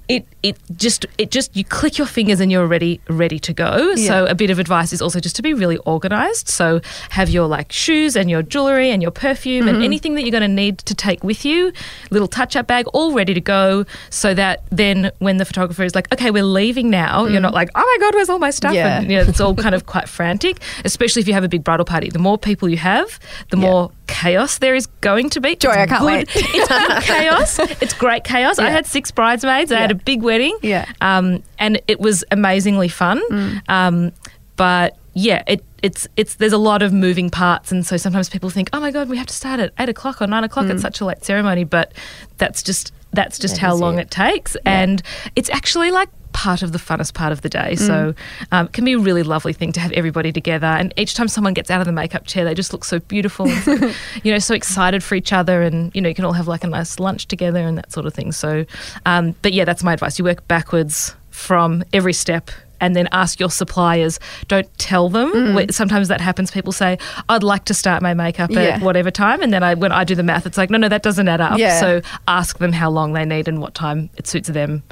it, it just, it just, you click your fingers and you're ready, ready to go. Yeah. So a bit of advice is also just to be really organised. So have your like shoes and your jewellery and your perfume mm-hmm. and anything that you're going to need to take with you, little touch-up bag, all ready to go, so that then when the photographer is like, okay, we're leaving now, mm. you're not like, oh my God, where's all my stuff? Yeah. And you know, it's all kind of quite frantic, especially if you have a big bridal party. The more people you have, the yeah. more chaos there is going to be. Joy, it's I can't good, wait. It's good chaos. It's great chaos. Yeah. I had six bridesmaids. I yeah. had a big wedding. Yeah. Um, and it was amazingly fun. Mm. Um, but yeah, it it's it's there's a lot of moving parts, and so sometimes people think, oh my God, we have to start at eight o'clock or nine o'clock mm. at such a late ceremony. But that's just that's just that how long it, it takes, yeah. and it's actually like part of the funnest part of the day. Mm. So um, it can be a really lovely thing to have everybody together, and each time someone gets out of the makeup chair, they just look so beautiful and so, you know, so excited for each other, and, you know, you can all have like a nice lunch together and that sort of thing. So, um, but yeah, that's my advice. You work backwards from every step and then ask your suppliers. Don't tell them. Mm. Sometimes that happens. People say, I'd like to start my makeup yeah. at whatever time. And then I, when I do the math, it's like, no, no, that doesn't add up. Yeah. So ask them how long they need and what time it suits them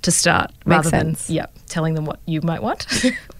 to start. Makes rather sense. Than yeah, telling them what you might want.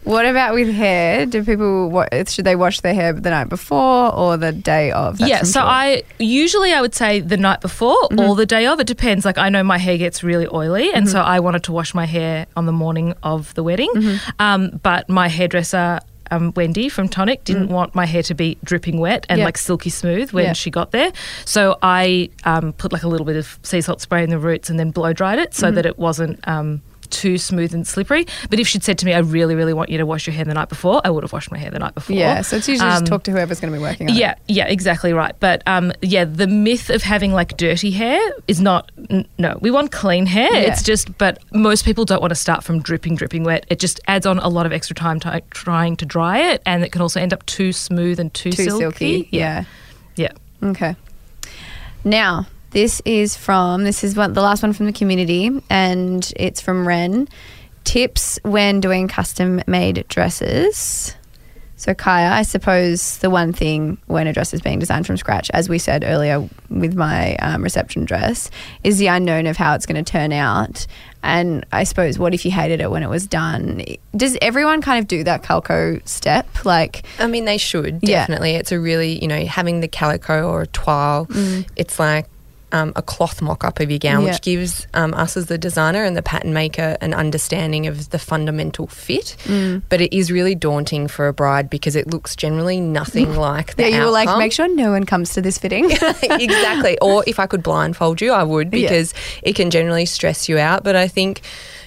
What about with hair? Do people what, should they wash their hair the night before or the day of? That's yeah, so sure. I usually I would say the night before mm-hmm. or the day of. It depends. Like I know my hair gets really oily, and mm-hmm. so I wanted to wash my hair on the morning of the wedding. Mm-hmm. Um, but my hairdresser, um, Wendy from Tonic, didn't mm. want my hair to be dripping wet and yep. like silky smooth when yep. she got there. So I um, put like a little bit of sea salt spray in the roots and then blow dried it so mm-hmm. that it wasn't um, too smooth and slippery. But if she'd said to me, I really, really want you to wash your hair the night before, I would have washed my hair the night before. Yeah, so it's usually um, just talk to whoever's going to be working on yeah, it. Yeah, yeah, exactly right. But um, yeah, the myth of having like dirty hair is not, n- no, we want clean hair. Yeah. It's just, but most people don't want to start from dripping, dripping wet. It just adds on a lot of extra time to, like, trying to dry it, and it can also end up too smooth and too, too silky. silky. Yeah. Yeah. Okay. Now, This is from, this is one, the last one from the community, and it's from Ren. Tips when doing custom-made dresses. So, Kyha, I suppose the one thing when a dress is being designed from scratch, as we said earlier with my um, reception dress, is the unknown of how it's going to turn out. And I suppose, what if you hated it when it was done? Does everyone kind of do that calico step? Like, I mean, they should, definitely. Yeah. It's a really, you know, having the calico or a toile, mm. it's like, Um, a cloth mock-up of your gown, yeah. which gives um, us as the designer and the pattern maker an understanding of the fundamental fit. Mm. But it is really daunting for a bride because it looks generally nothing like the outcome. Yeah, you were like, make sure no one comes to this fitting. Exactly. Or if I could blindfold you, I would, because yeah. it can generally stress you out. But I think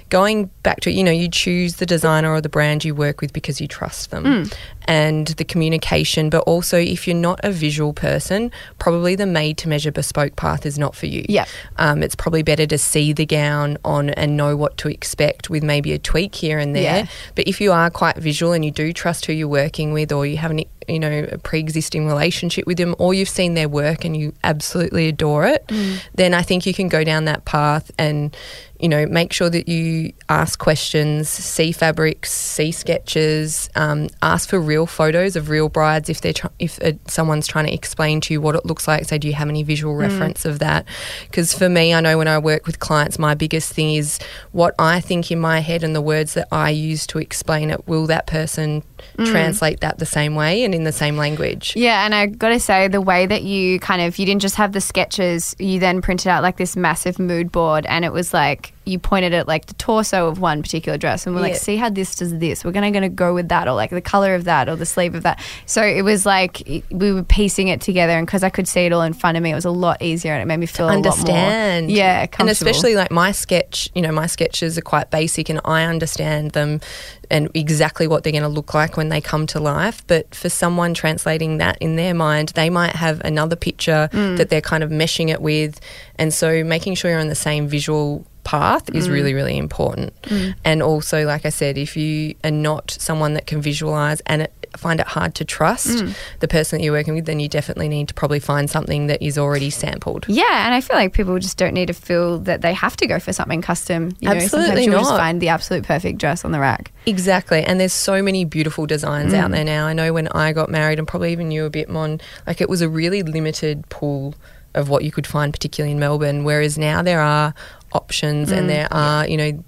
going back to, you know, you choose the designer or the brand you work with because you trust them. Mm. And the communication, but also if you're not a visual person, probably the made-to-measure bespoke path is not for you. Yeah. Um, it's probably better to see the gown on and know what to expect with maybe a tweak here and there. Yeah. But if you are quite visual and you do trust who you're working with, or you have an, you know, a pre-existing relationship with them, or you've seen their work and you absolutely adore it, mm. then I think you can go down that path and, you know, make sure that you ask questions, see fabrics, see sketches, um, ask for real photos of real brides if they're tr- if uh, someone's trying to explain to you what it looks like. Say, do you have any visual reference mm. of that? Because for me, I know when I work with clients, my biggest thing is what I think in my head and the words that I use to explain it. Will that person mm. translate that the same way and in the same language? Yeah, and I got to say, the way that you kind of, you didn't just have the sketches, you then printed out like this massive mood board, and it was like, you pointed at like the torso of one particular dress and we're yeah. like, see how this does this. We're going to go with that, or like the colour of that, or the sleeve of that. So it was like we were piecing it together, and because I could see it all in front of me, it was a lot easier and it made me feel understand. A lot more. Yeah, comfortable. And especially like my sketch, you know, my sketches are quite basic and I understand them and exactly what they're going to look like when they come to life. But for someone translating that in their mind, they might have another picture mm. that they're kind of meshing it with. And so making sure you're on the same visual path is mm. really, really important. Mm. And also, like I said, if you are not someone that can visualise and it, find it hard to trust mm. the person that you're working with, then you definitely need to probably find something that is already sampled. Yeah, and I feel like people just don't need to feel that they have to go for something custom. You Absolutely know, sometimes you'll not. Just find the absolute perfect dress on the rack. Exactly, and there's so many beautiful designs mm. out there now. I know when I got married, and probably even you a bit, Mon, like it was a really limited pool of what you could find, particularly in Melbourne, whereas now there are options mm. and there are, you know,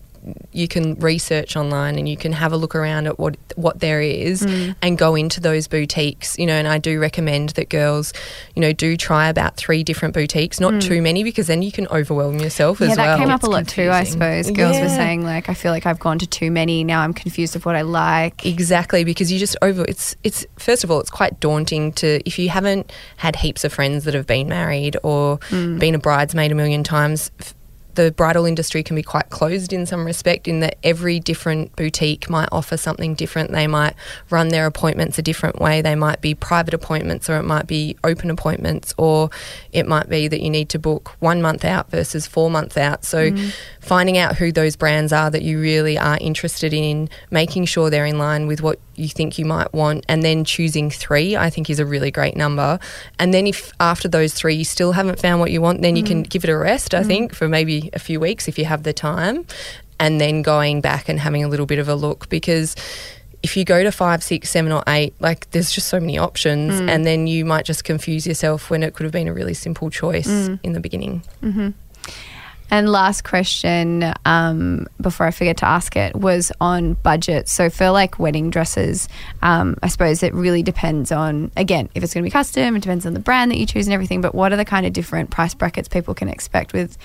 you can research online and you can have a look around at what what there is mm. and go into those boutiques, you know, and I do recommend that girls, you know, do try about three different boutiques, not mm. too many, because then you can overwhelm yourself yeah, as well. Yeah, that came up it's a lot confusing. too, I suppose. Girls yeah. were saying, like, I feel like I've gone to too many, now I'm confused of what I like. Exactly, because you just over, it's, it's first of all, it's quite daunting to, if you haven't had heaps of friends that have been married or mm. been a bridesmaid a million times, the bridal industry can be quite closed in some respect, in that every different boutique might offer something different. They might run their appointments a different way. They might be private appointments, or it might be open appointments, or it might be that you need to book one month out versus four months out. So mm. finding out who those brands are that you really are interested in, making sure they're in line with what you think you might want, and then choosing three, I think, is a really great number. And then if after those three you still haven't found what you want, then mm. you can give it a rest, I mm. think, for maybe a few weeks if you have the time, and then going back and having a little bit of a look, because if you go to five, six, seven or eight, like, there's just so many options mm. and then you might just confuse yourself when it could have been a really simple choice mm. in the beginning. Mm-hmm. And last question, um, before I forget to ask it, was on budget. So for, like, wedding dresses, um, I suppose it really depends on, again, if it's going to be custom, it depends on the brand that you choose and everything, but what are the kind of different price brackets people can expect with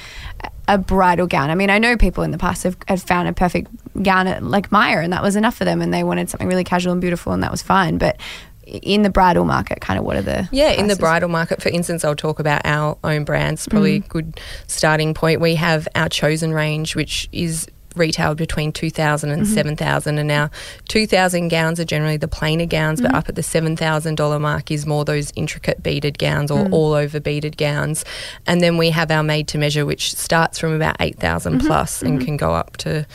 a bridal gown? I mean, I know people in the past have, have found a perfect gown at, like, Maya, and that was enough for them, and they wanted something really casual and beautiful, and that was fine, but in the bridal market, kind of what are the yeah prices? In the bridal market, for instance, I'll talk about our own brands, probably mm. a good starting point. We have our Chosen range, which is retailed between two thousand dollars and mm-hmm. seven thousand dollars, and our two thousand dollars gowns are generally the plainer gowns, mm-hmm. but up at the seven thousand dollars mark is more those intricate beaded gowns, or mm. all over beaded gowns. And then we have our made to measure, which starts from about eight thousand dollars mm-hmm. plus and mm-hmm. can go up to,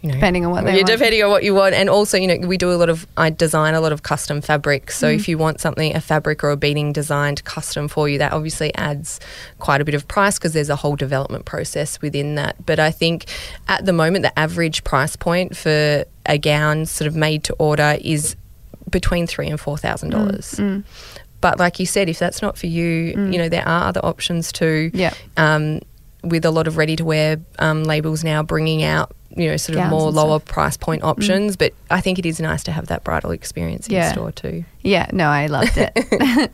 you know, depending on what they want. Depending on what you want. And also, you know, we do a lot of, I design a lot of custom fabrics. So mm. if you want something, a fabric or a beading designed custom for you, that obviously adds quite a bit of price, because there's a whole development process within that. But I think at the moment, the average price point for a gown sort of made to order is between three thousand dollars and four thousand dollars. Mm. Mm. But like you said, if that's not for you, mm. you know, there are other options too. Yeah. Um, with a lot of ready-to-wear um, labels now bringing out, you know, sort of more lower stuff. price point options, mm. but I think it is nice to have that bridal experience in yeah. store too. Yeah, no, I loved it.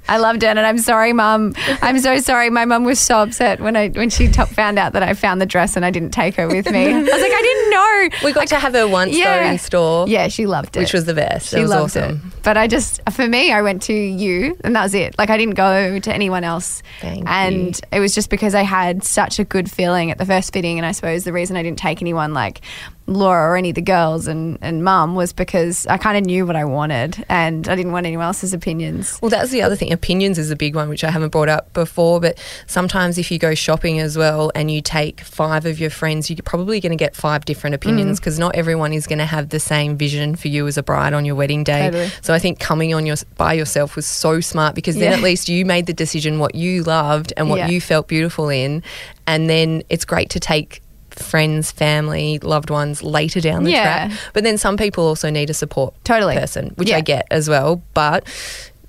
I loved it, and I'm sorry, Mum. I'm so sorry. My mum was so upset when I when she t- found out that I found the dress and I didn't take her with me. I was like, I didn't know. We got I, to have her once yeah. though in store. Yeah, she loved it, which was the best. She it was loved awesome. It. But I just, for me, I went to you, and that was it. Like, I didn't go to anyone else. Thank and you. It was just because I had such a good feeling at the first fitting, and I suppose the reason I didn't take anyone like Laura or any of the girls and, and Mum was because I kind of knew what I wanted and I didn't want anyone else's opinions. Well, that's the other thing. Opinions is a big one, which I haven't brought up before, but sometimes if you go shopping as well and you take five of your friends, you're probably going to get five different opinions, because mm. not everyone is going to have the same vision for you as a bride on your wedding day. Totally. So I think coming on your by yourself was so smart, because then yeah. at least you made the decision what you loved and what yeah. you felt beautiful in, and then it's great to take friends, family, loved ones later down the yeah. track. But then some people also need a support totally. person, which yeah. I get as well. But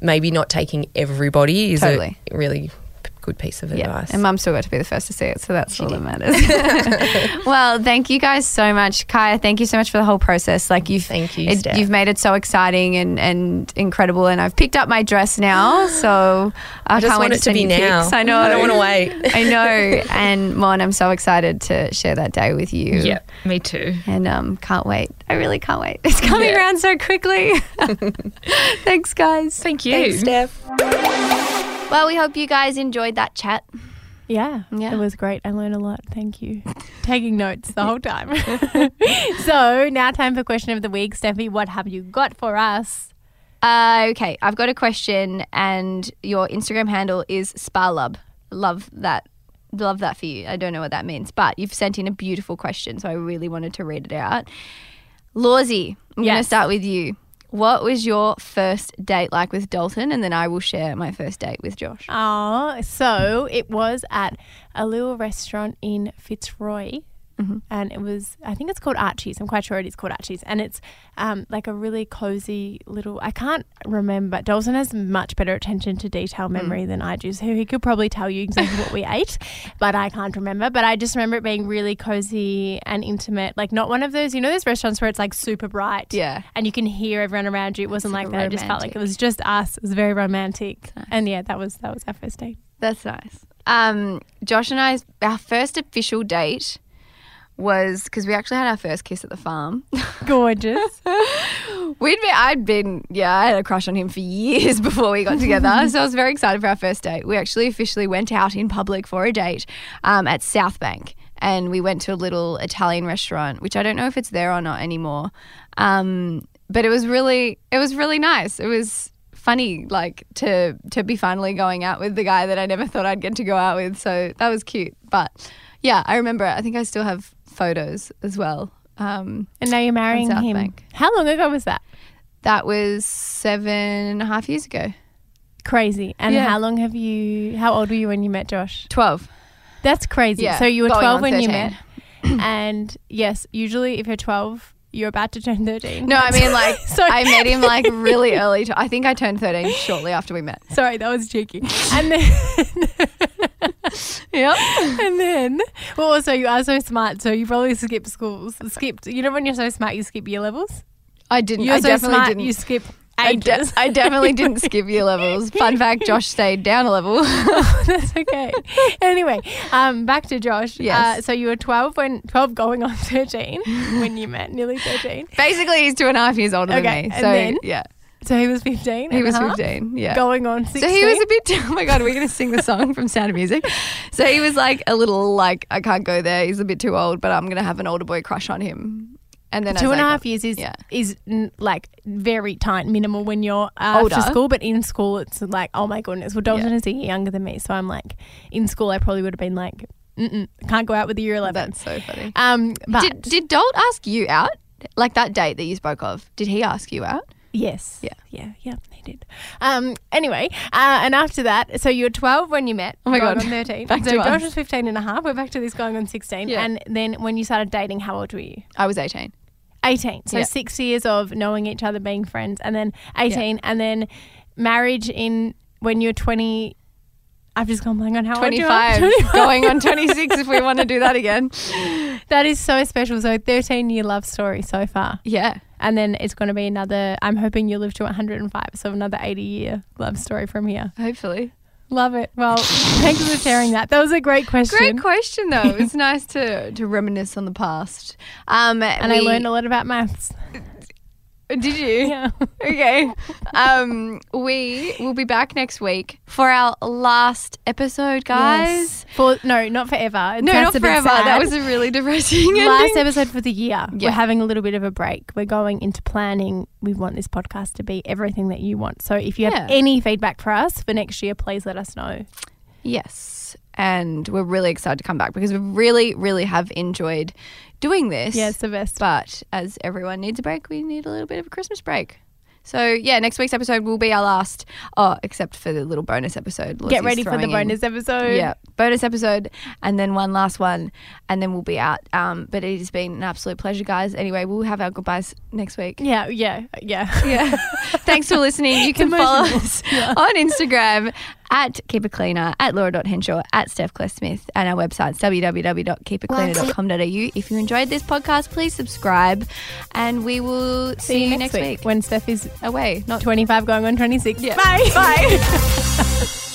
maybe not taking everybody is totally. a really good piece of yeah. advice. And Mum still got to be the first to see it, so that's she all did. That matters. Well, thank you guys so much. Kyha, thank you so much for the whole process. Like, you've thank you, it, you've made it so exciting and, and incredible, and I've picked up my dress now, so I, I can't wait to send you pics. I know. I don't want to wait. I know. And Mon, I'm so excited to share that day with you. Yeah, me too. And um, can't wait. I really can't wait. It's coming yeah. around so quickly. Thanks, guys. Thank you. Thanks, Steph. Well, we hope you guys enjoyed that chat. Yeah, yeah. It was great. I learned a lot. Thank you. Taking notes the whole time. So now time for question of the week. Steffi, what have you got for us? Uh, okay, I've got a question, and your Instagram handle is Sparlub. Love that. Love that for you. I don't know what that means, but you've sent in a beautiful question, so I really wanted to read it out. Lawsy, I'm yes. going to start with you. What was your first date like with Dalton? And then I will share my first date with Josh. Oh, so it was at a little restaurant in Fitzroy Mm-hmm. And it was, I think it's called Archie's. I'm quite sure it is called Archie's. And it's um, like a really cozy little, I can't remember. Dalton has much better attention to detail memory mm. than I do. So he could probably tell you exactly what we ate, but I can't remember. But I just remember it being really cozy and intimate. Like not one of those, you know, those restaurants where it's like super bright. Yeah. And you can hear everyone around you. It wasn't like that. Romantic. I just felt like it was just us. It was very romantic. Nice. And yeah, that was, that was our first date. That's nice. Um, Josh and I, our first official date was because we actually had our first kiss at the farm. Gorgeous. We'd been, I'd been, yeah, I had a crush on him for years before we got together. So I was very excited for our first date. We actually officially went out in public for a date um, at South Bank, and we went to a little Italian restaurant, which I don't know if it's there or not anymore. Um, but it was really, it was really nice. It was funny, like to to be finally going out with the guy that I never thought I'd get to go out with. So that was cute. But yeah, I remember it. I think I still have photos as well. Um, and now you're marrying him. Bank. How long ago was that? That was seven and a half years ago. Crazy. And yeah. how long have you, how old were you when you met Josh? twelve. That's crazy. Yeah. So you were Going twelve when thirteen. You met. And yes, usually if you're twelve, you're about to turn thirteen. No, I mean like I met him like really early. To, I think I turned thirteen shortly after we met. Sorry, that was cheeky. And then... Yep. And then, well, also you are so smart, so you probably skipped schools. Skipped, you know when you're so smart, you skip year levels? I didn't. You're I so definitely smart, didn't. You skip ages. I, de- I definitely didn't skip year levels. Fun fact, Josh stayed down a level. Oh, that's okay. Anyway, um, back to Josh. Yes. Uh, so you were twelve when, twelve going on thirteen when you met, nearly thirteen. Basically, he's two and a half years older okay, than me. So, and then, yeah. So he was fifteen? He was half, fifteen, yeah. Going on sixteen? So he was a bit, oh my God, we're going to sing the song from Sound of Music. So he was like a little like, I can't go there, he's a bit too old, but I'm going to have an older boy crush on him. And then Two and, like, and a half years is, yeah. is like very tight, minimal when you're uh, older. After school, but in school it's like, oh my goodness. Well, Dalton yeah. is a year younger than me, so I'm like, in school I probably would have been like, mm-mm, can't go out with the year eleven. That's so funny. Um, but Did, did Dalton ask you out? Like that date that you spoke of, did he ask you out? Yes. Yeah. Yeah. Yeah. They did. Um, anyway, uh, and after that, so you were twelve when you met. Oh my God. On thirteen. Back so to Josh was fifteen and a half. We're back to this going on sixteen. Yeah. And then when you started dating, how old were you? I was eighteen. eighteen. So yeah. six years of knowing each other, being friends, and then eighteen, yeah. and then marriage in when you're twenty. I've just gone blank on how twenty-five, old you are. twenty-five. Going on twenty-six if we want to do that again. That is so special. So thirteen-year love story so far. Yeah. And then it's going to be another, I'm hoping you'll live to one hundred five, so another eighty-year love story from here. Hopefully. Love it. Well, thanks for sharing that. That was a great question. Great question, though. It's nice to, to reminisce on the past. Um, and we, I learned a lot about maths. Did you? Yeah. Okay. Um, we will be back next week for our last episode, guys. Yes. For no, not forever. It no, not forever. Sad. That was a really depressing last ending. Episode for the year. Yeah. We're having a little bit of a break. We're going into planning. We want this podcast to be everything that you want. So if you have yeah. any feedback for us for next year, please let us know. Yes. And we're really excited to come back because we really, really have enjoyed doing this. Yeah, it's the best. But as everyone needs a break, we need a little bit of a Christmas break. So, yeah, next week's episode will be our last, oh, except for the little bonus episode. Lizzie's Get ready for the bonus in. episode. Yeah, bonus episode and then one last one and then we'll be out. Um, but it has been an absolute pleasure, guys. Anyway, we'll have our goodbyes next week. Yeah, yeah, yeah. yeah. Thanks for listening. You can follow us yeah. on Instagram at Keep A Cleaner, at Laura dot Henshaw, at Steph Claire Smith, and our website's w w w dot keep a cleaner dot com dot a u. If you enjoyed this podcast, please subscribe and we will see, see you next, next week. week. When Steph is away. Not twenty-five going on twenty-six. Yeah. Bye. Bye.